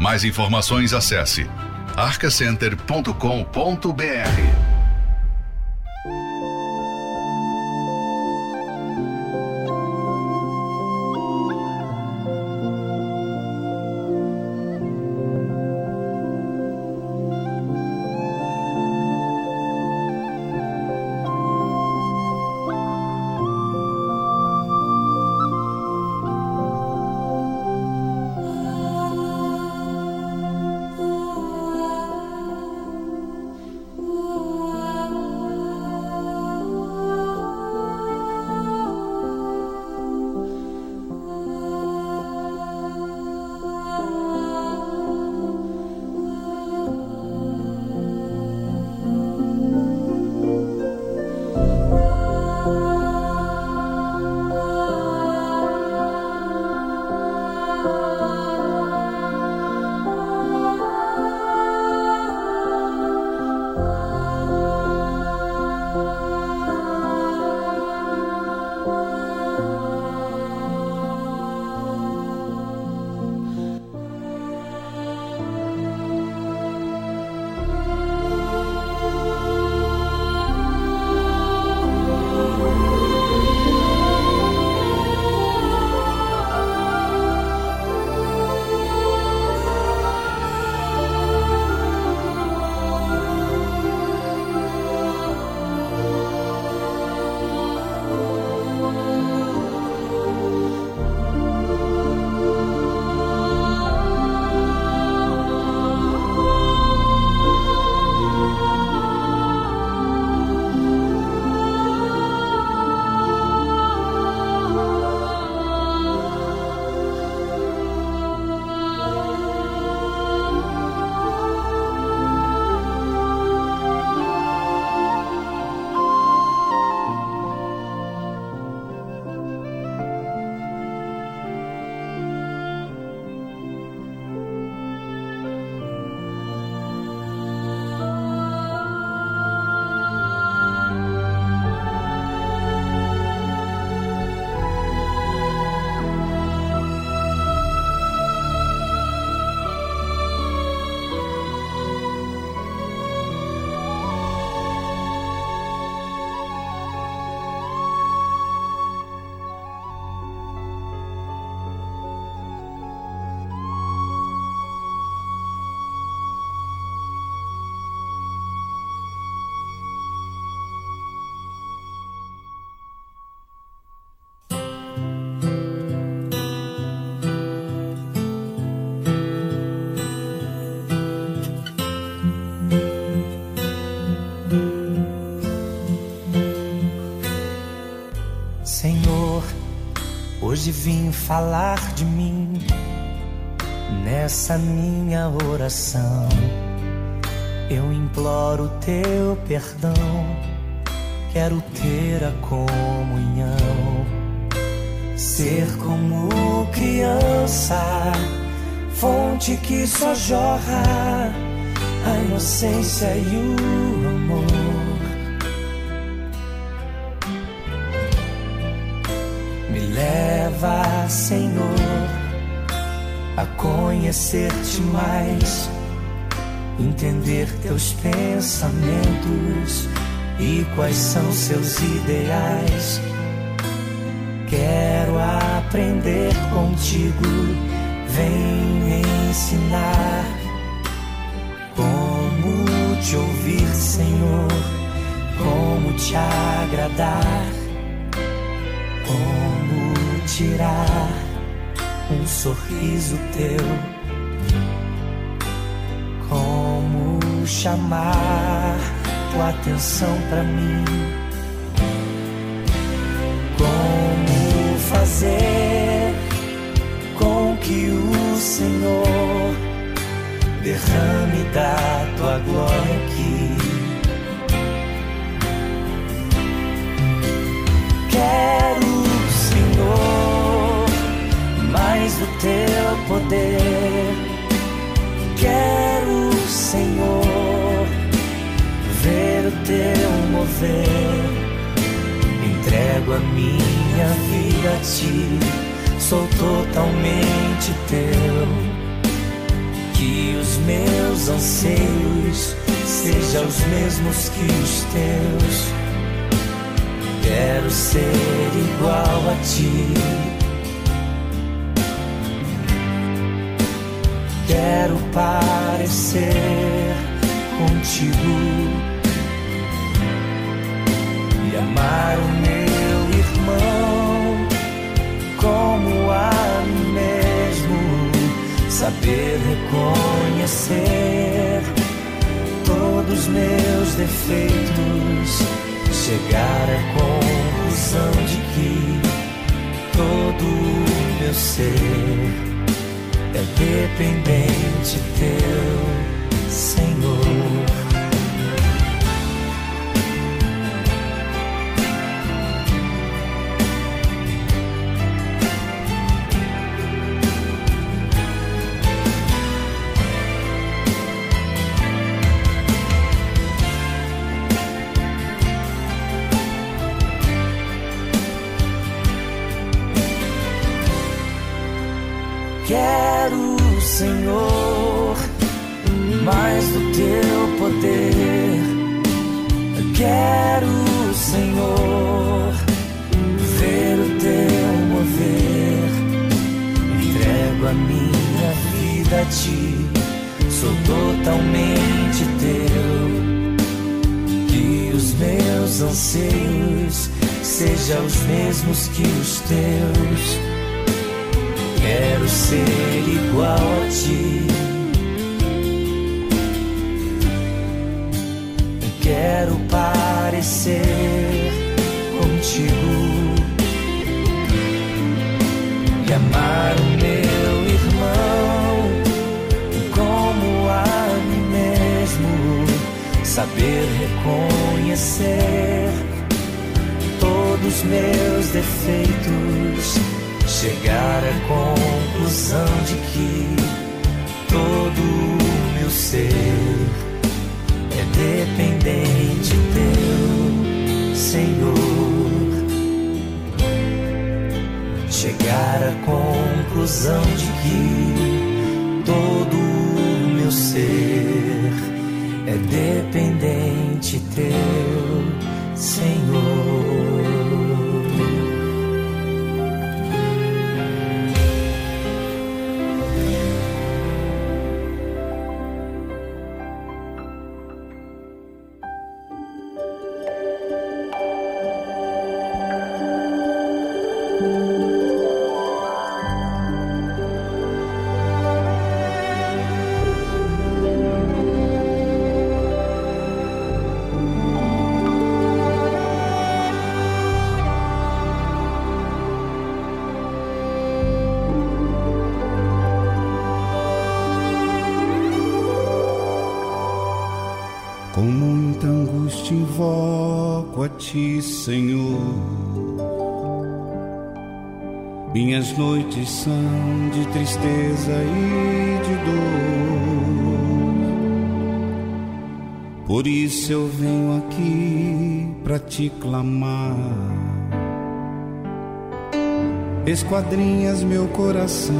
Mais informações, acesse arcacenter.com.br. hoje vim falar de mim nessa minha oração. Eu imploro teu perdão, quero ter a comunhão, ser como criança, fonte que só jorra a inocência e o amor. Me leva, Senhor, a conhecer-te mais, entender teus pensamentos e quais são seus ideais. Quero aprender contigo, vem me ensinar como te ouvir, Senhor, como te agradar, como tirar um sorriso teu, chamar tua atenção pra mim, como fazer com que o Senhor derrame da tua glória aqui. Quero, Senhor, mais do teu poder. Quero, Senhor, ver o teu mover. Entrego a minha vida a ti, sou totalmente teu. Que os meus anseios sejam os mesmos que os teus. Quero ser igual a ti. Quero parecer contigo e amar o meu irmão como a mim mesmo, saber reconhecer todos meus defeitos, chegar à conclusão de que todo o meu ser é dependente teu, Senhor. Quero, Senhor, mais do teu poder. Quero, Senhor, ver o teu mover. Entrego a minha vida a ti, sou totalmente teu. Que os meus anseios sejam os mesmos que os teus. Quero ser igual a ti. Quero parecer contigo e amar o meu irmão como a mim mesmo, saber reconhecer todos meus defeitos, chegar à conclusão de que todo o meu ser é dependente teu, Senhor. Chegar à conclusão de que todo o meu ser é dependente teu, Senhor. Com muita angústia invoco a Ti, Senhor. Minhas noites são de tristeza e de dor. Por isso eu venho aqui para Te clamar. Esquadrinhas meu coração,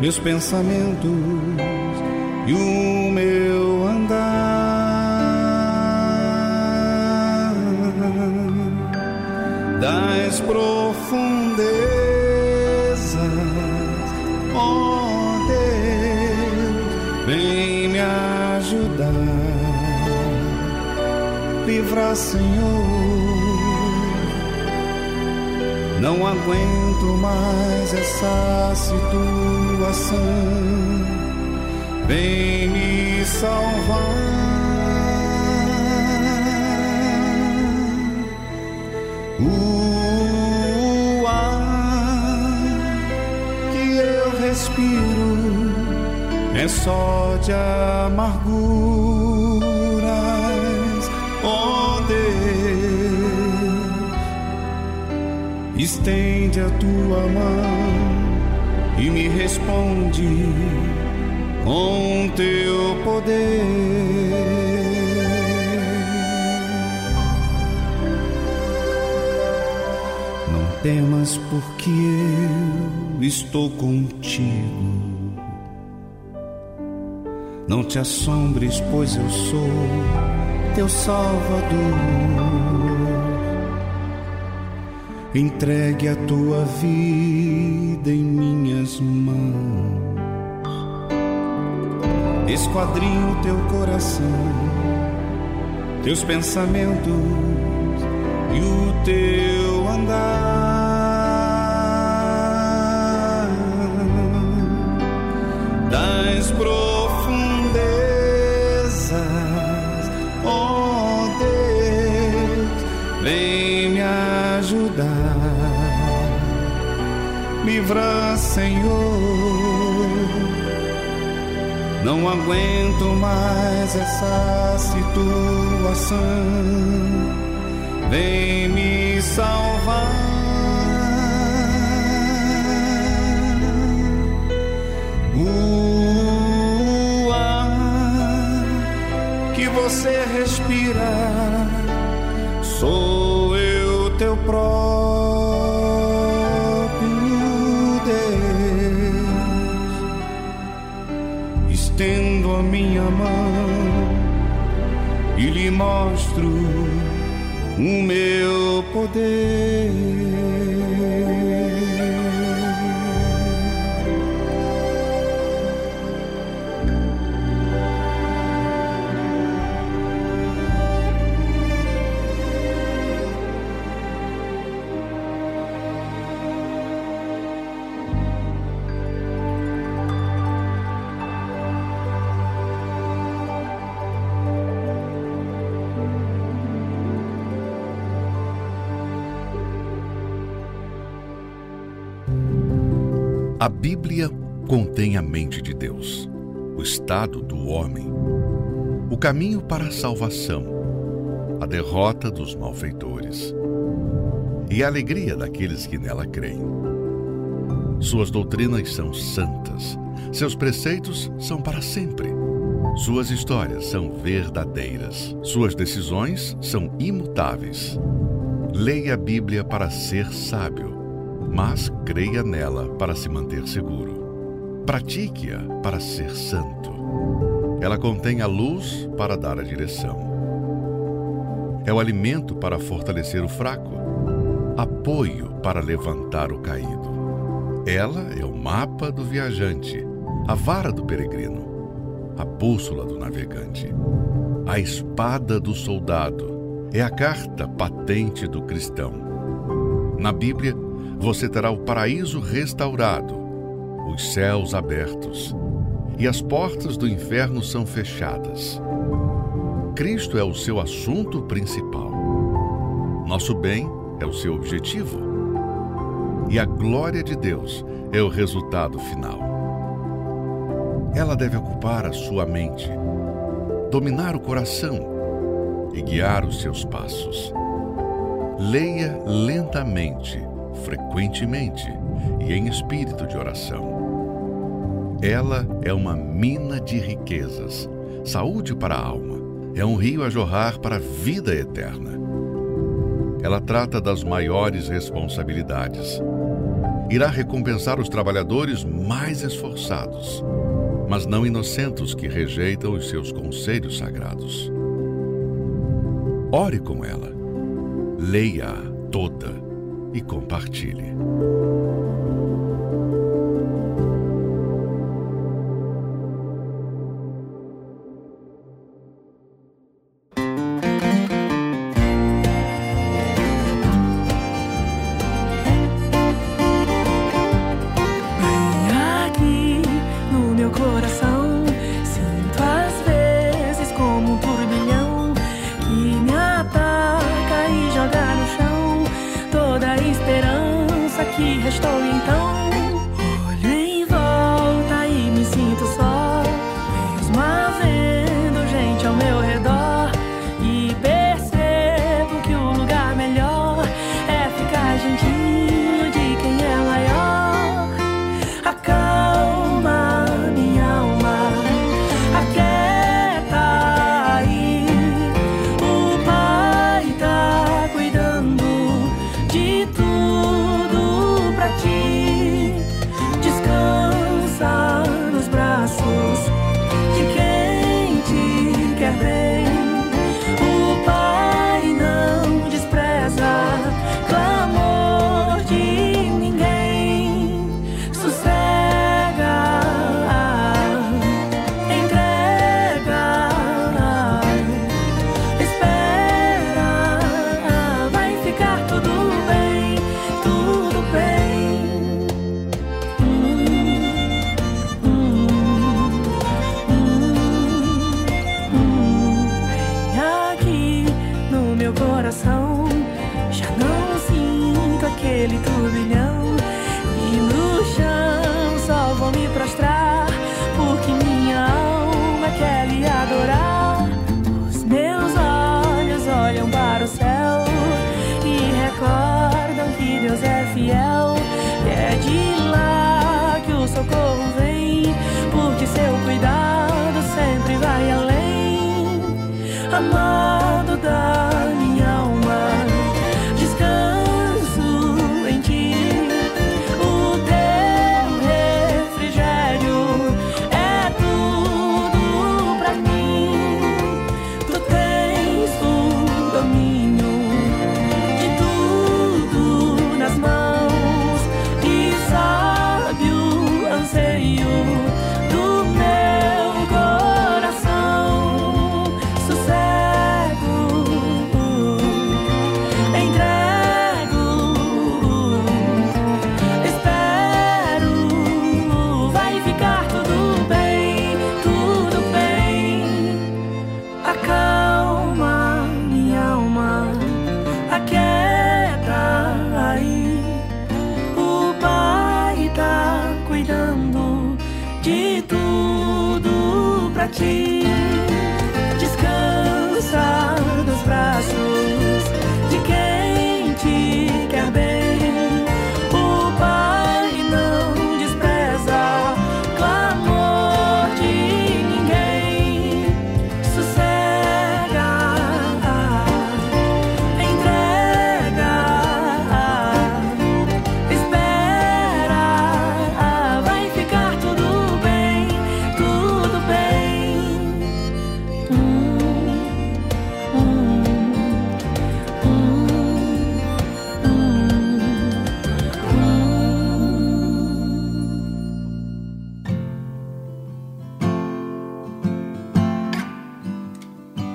meus pensamentos e o meu andar. Das profundezas, ó Deus, vem me ajudar. Livrar, Senhor, não aguento mais essa situação. Vem me salvar. O ar que eu respiro é só de amarguras, ó Deus. Estende a tua mão e me responde com teu poder. Não temas, porque eu estou contigo. Não te assombres, pois eu sou teu Salvador. Entregue a tua vida em minhas mãos. Esquadrinho teu coração, teus pensamentos e o teu andar. Das profundezas, ó Deus, vem me ajudar. Livra, Senhor, não aguento mais essa situação. Vem me salvar. O ar que você respira, sou eu teu próprio Deus. Estendo a minha mão e lhe mostro o meu poder. A Bíblia contém a mente de Deus, o estado do homem, o caminho para a salvação, a derrota dos malfeitores e a alegria daqueles que nela creem. Suas doutrinas são santas, seus preceitos são para sempre, suas histórias são verdadeiras, suas decisões são imutáveis. Leia a Bíblia para ser sábio, mas creia nela para se manter seguro. Pratique-a para ser santo. Ela contém a luz para dar a direção. É o alimento para fortalecer o fraco, apoio para levantar o caído. Ela é o mapa do viajante, a vara do peregrino, a bússola do navegante, a espada do soldado. É a carta patente do cristão. Na Bíblia, você terá o paraíso restaurado, os céus abertos, e as portas do inferno são fechadas. Cristo é o seu assunto principal. Nosso bem é o seu objetivo. E a glória de Deus é o resultado final. Ela deve ocupar a sua mente, dominar o coração e guiar os seus passos. Leia lentamente, frequentemente e em espírito de oração. Ela é uma mina de riquezas, saúde para a alma, é um rio a jorrar para a vida eterna. Ela trata das maiores responsabilidades. Irá recompensar os trabalhadores mais esforçados, mas não inocentes que rejeitam os seus conselhos sagrados. Ore com ela, leia-a toda e compartilhe. Descansa nos braços de quem te quer bem. O Pai não despreza clamor de ninguém. Sossega, entrega, espera, vai ficar tudo bem, tudo bem.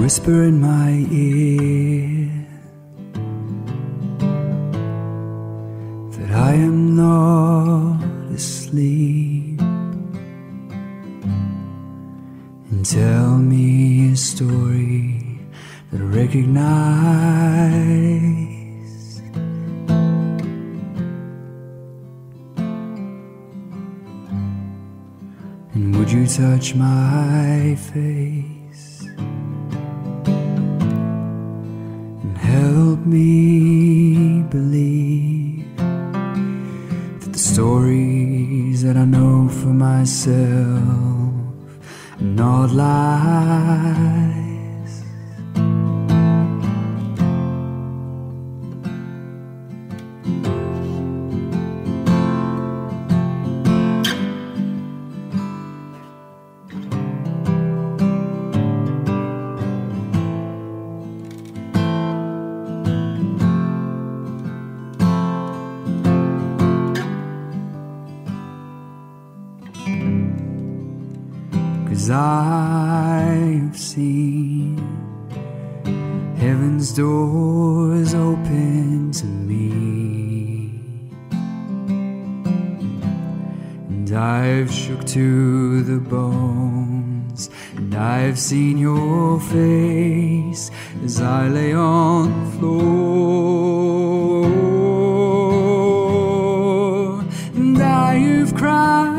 Whisper in my ear, am not asleep, and tell me a story that I recognize. And would you touch my face and help me believe that the stories that I know for myself are not lies? I've seen heaven's doors open to me, and I've shook to the bones, and I've seen your face as I lay on the floor, and I've cried.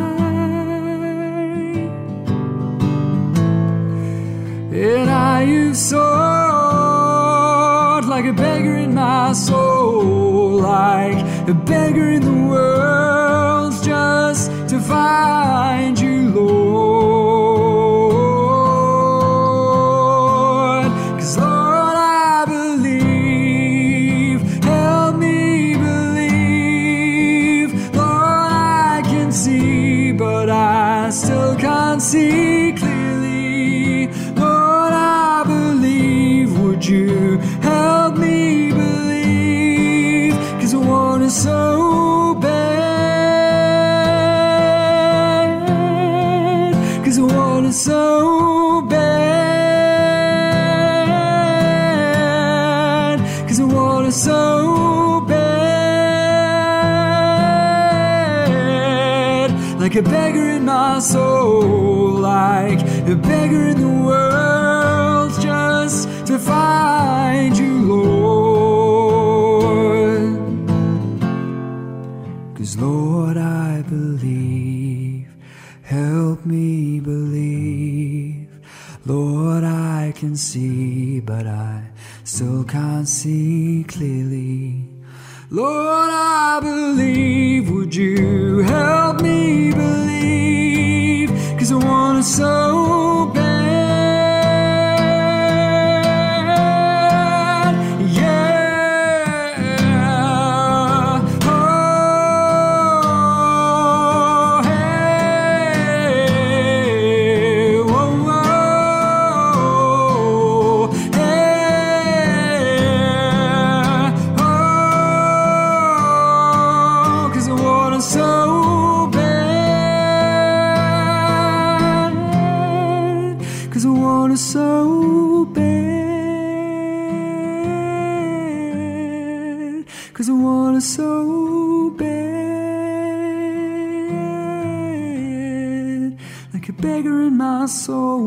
And I have soared like a beggar in my soul, like a beggar in the world, just to find you, Lord. 'Cause Lord, I believe, help me believe. Lord, I can see, but I still can't see clearly. You help me believe, 'cause I want it so bad, 'cause I want it so bad, 'cause I want it so bad. Like a beggar in my soul, like a beggar in the world, just to find you, Lord. 'Cause Lord, I believe, help me believe. Lord, I can see, but I still can't see clearly. Lord, I believe, would you help me believe? 'Cause I want it so bad. Soul,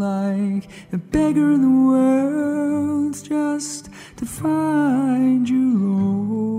like a beggar in the world, just to find you, Lord.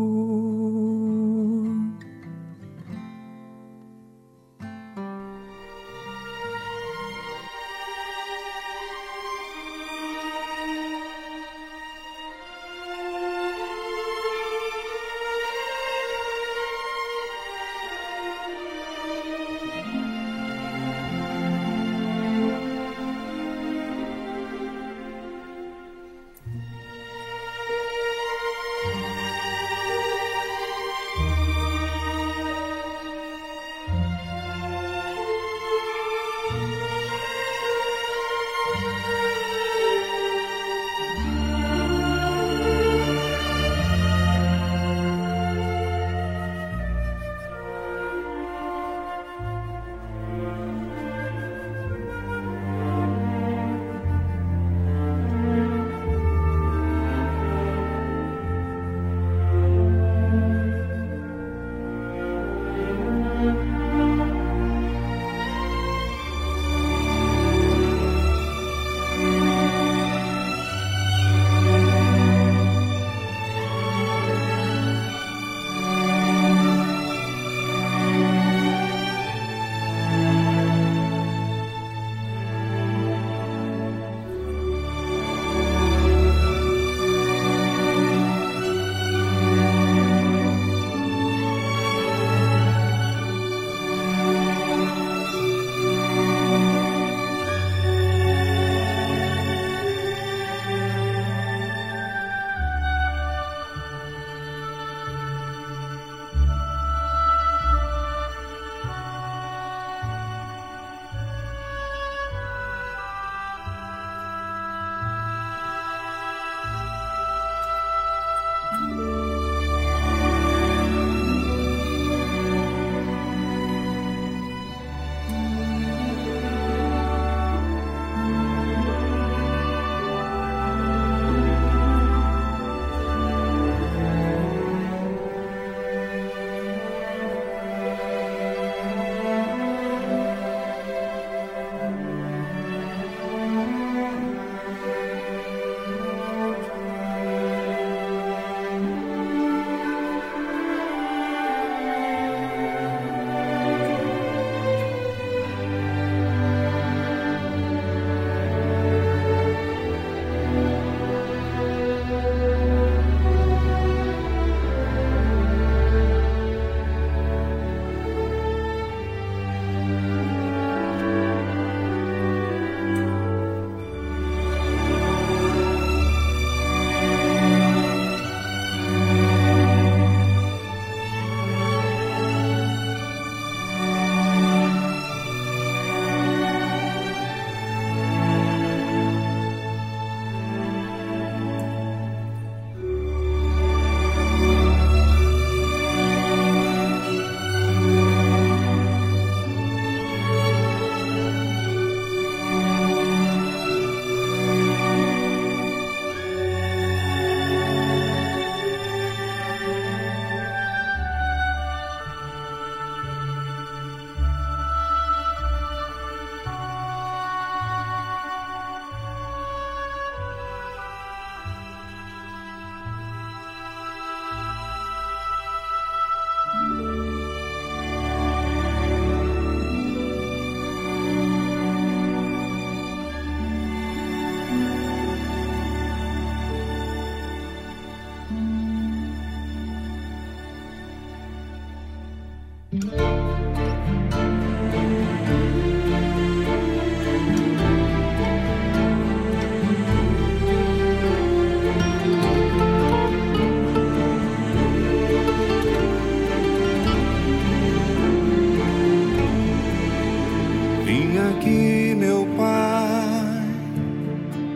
Vim aqui, meu Pai,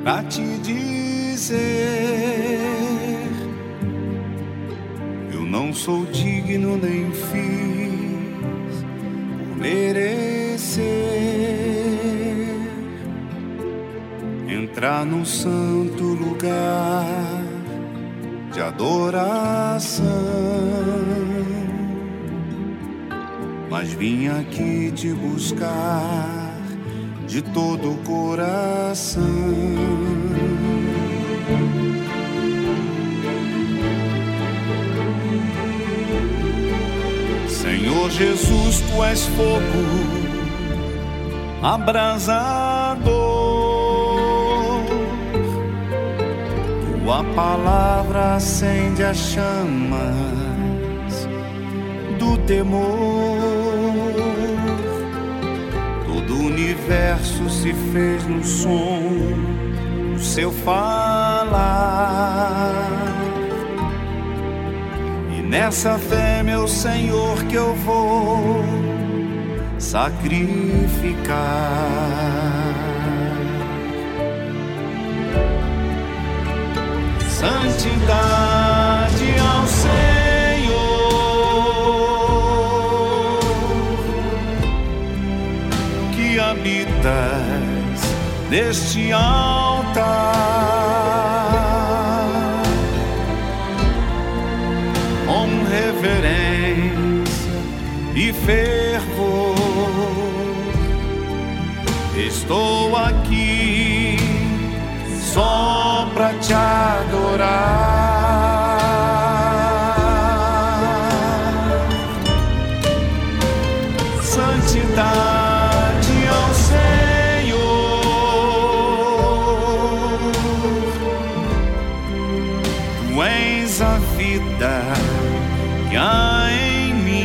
pra te dizer: eu não sou digno nem fiz por merecer entrar no santo lugar de adoração, mas vim aqui te buscar de todo o coração. Senhor Jesus, tu és fogo abrasador, tua palavra acende as chamas do temor. O universo se fez no som do seu falar, e nessa fé, meu Senhor, que eu vou sacrificar. Santidade ao Senhor, habitas neste altar com reverência e fervor. Estou aqui só pra te adorar. Santidade que há em mim,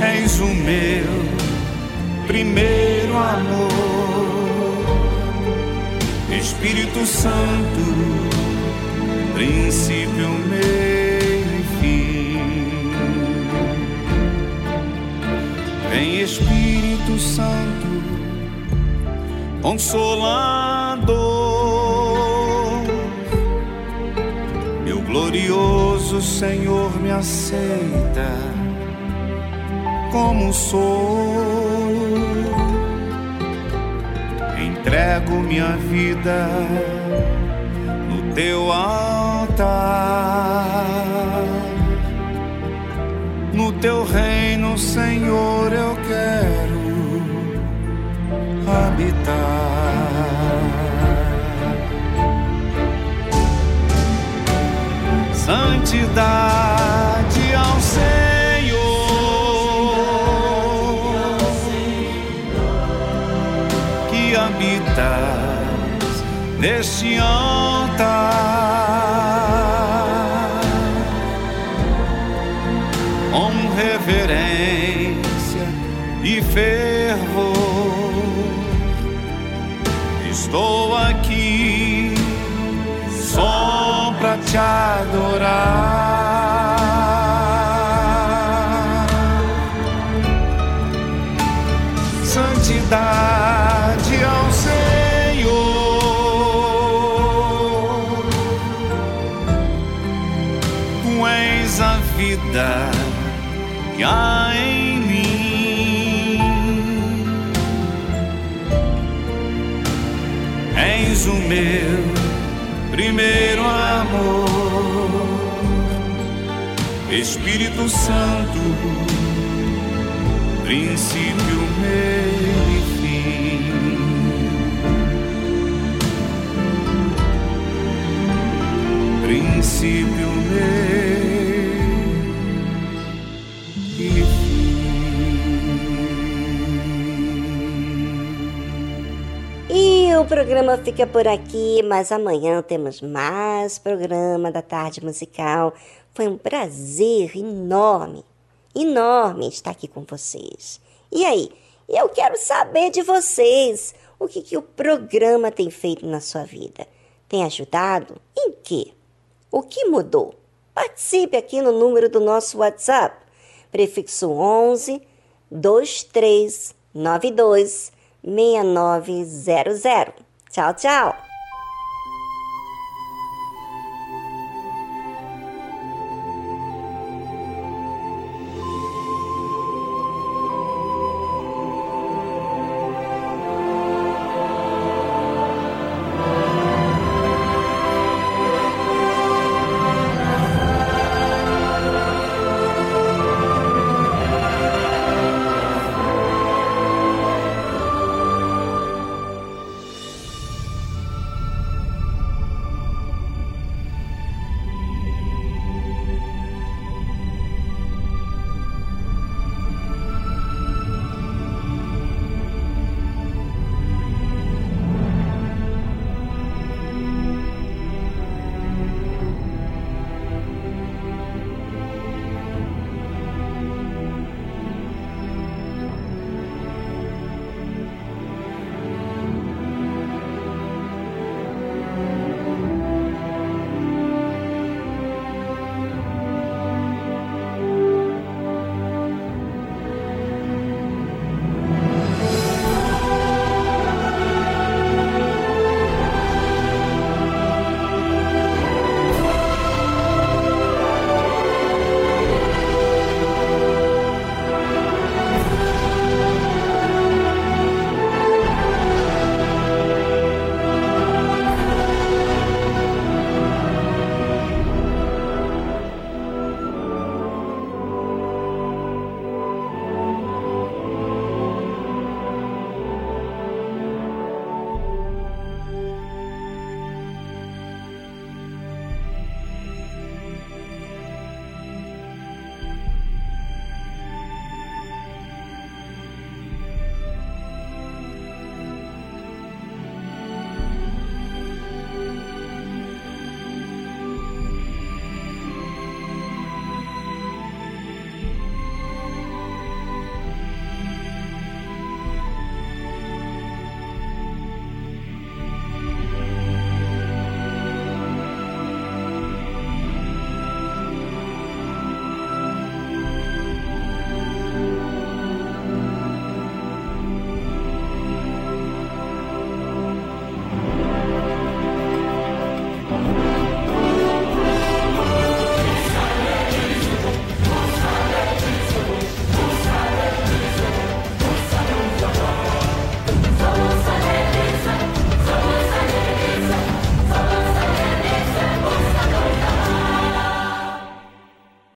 és o meu primeiro amor, Espírito Santo, princípio, meio e fim. Vem, Espírito Santo, Consolador, meu glorioso Senhor, me aceita como sou. Entrego minha vida no teu altar. No teu reino, Senhor, eu quero habitar. Santidade ao Senhor, que habitas neste altar com reverência e fervor. Estou aqui só pra te adorar. Santidade ao Senhor, tu és a vida que há em mim, és o meu primeiro amor, Espírito Santo, princípio, meio e fim. Princípio, meio e fim. O programa fica por aqui, mas amanhã temos mais programa da Tarde Musical. Foi um prazer enorme estar aqui com vocês. E aí, eu quero saber de vocês o que o programa tem feito na sua vida. Tem ajudado? Em quê? O que mudou? Participe aqui no número do nosso WhatsApp, prefixo 11 2392 6900. Tchau, tchau!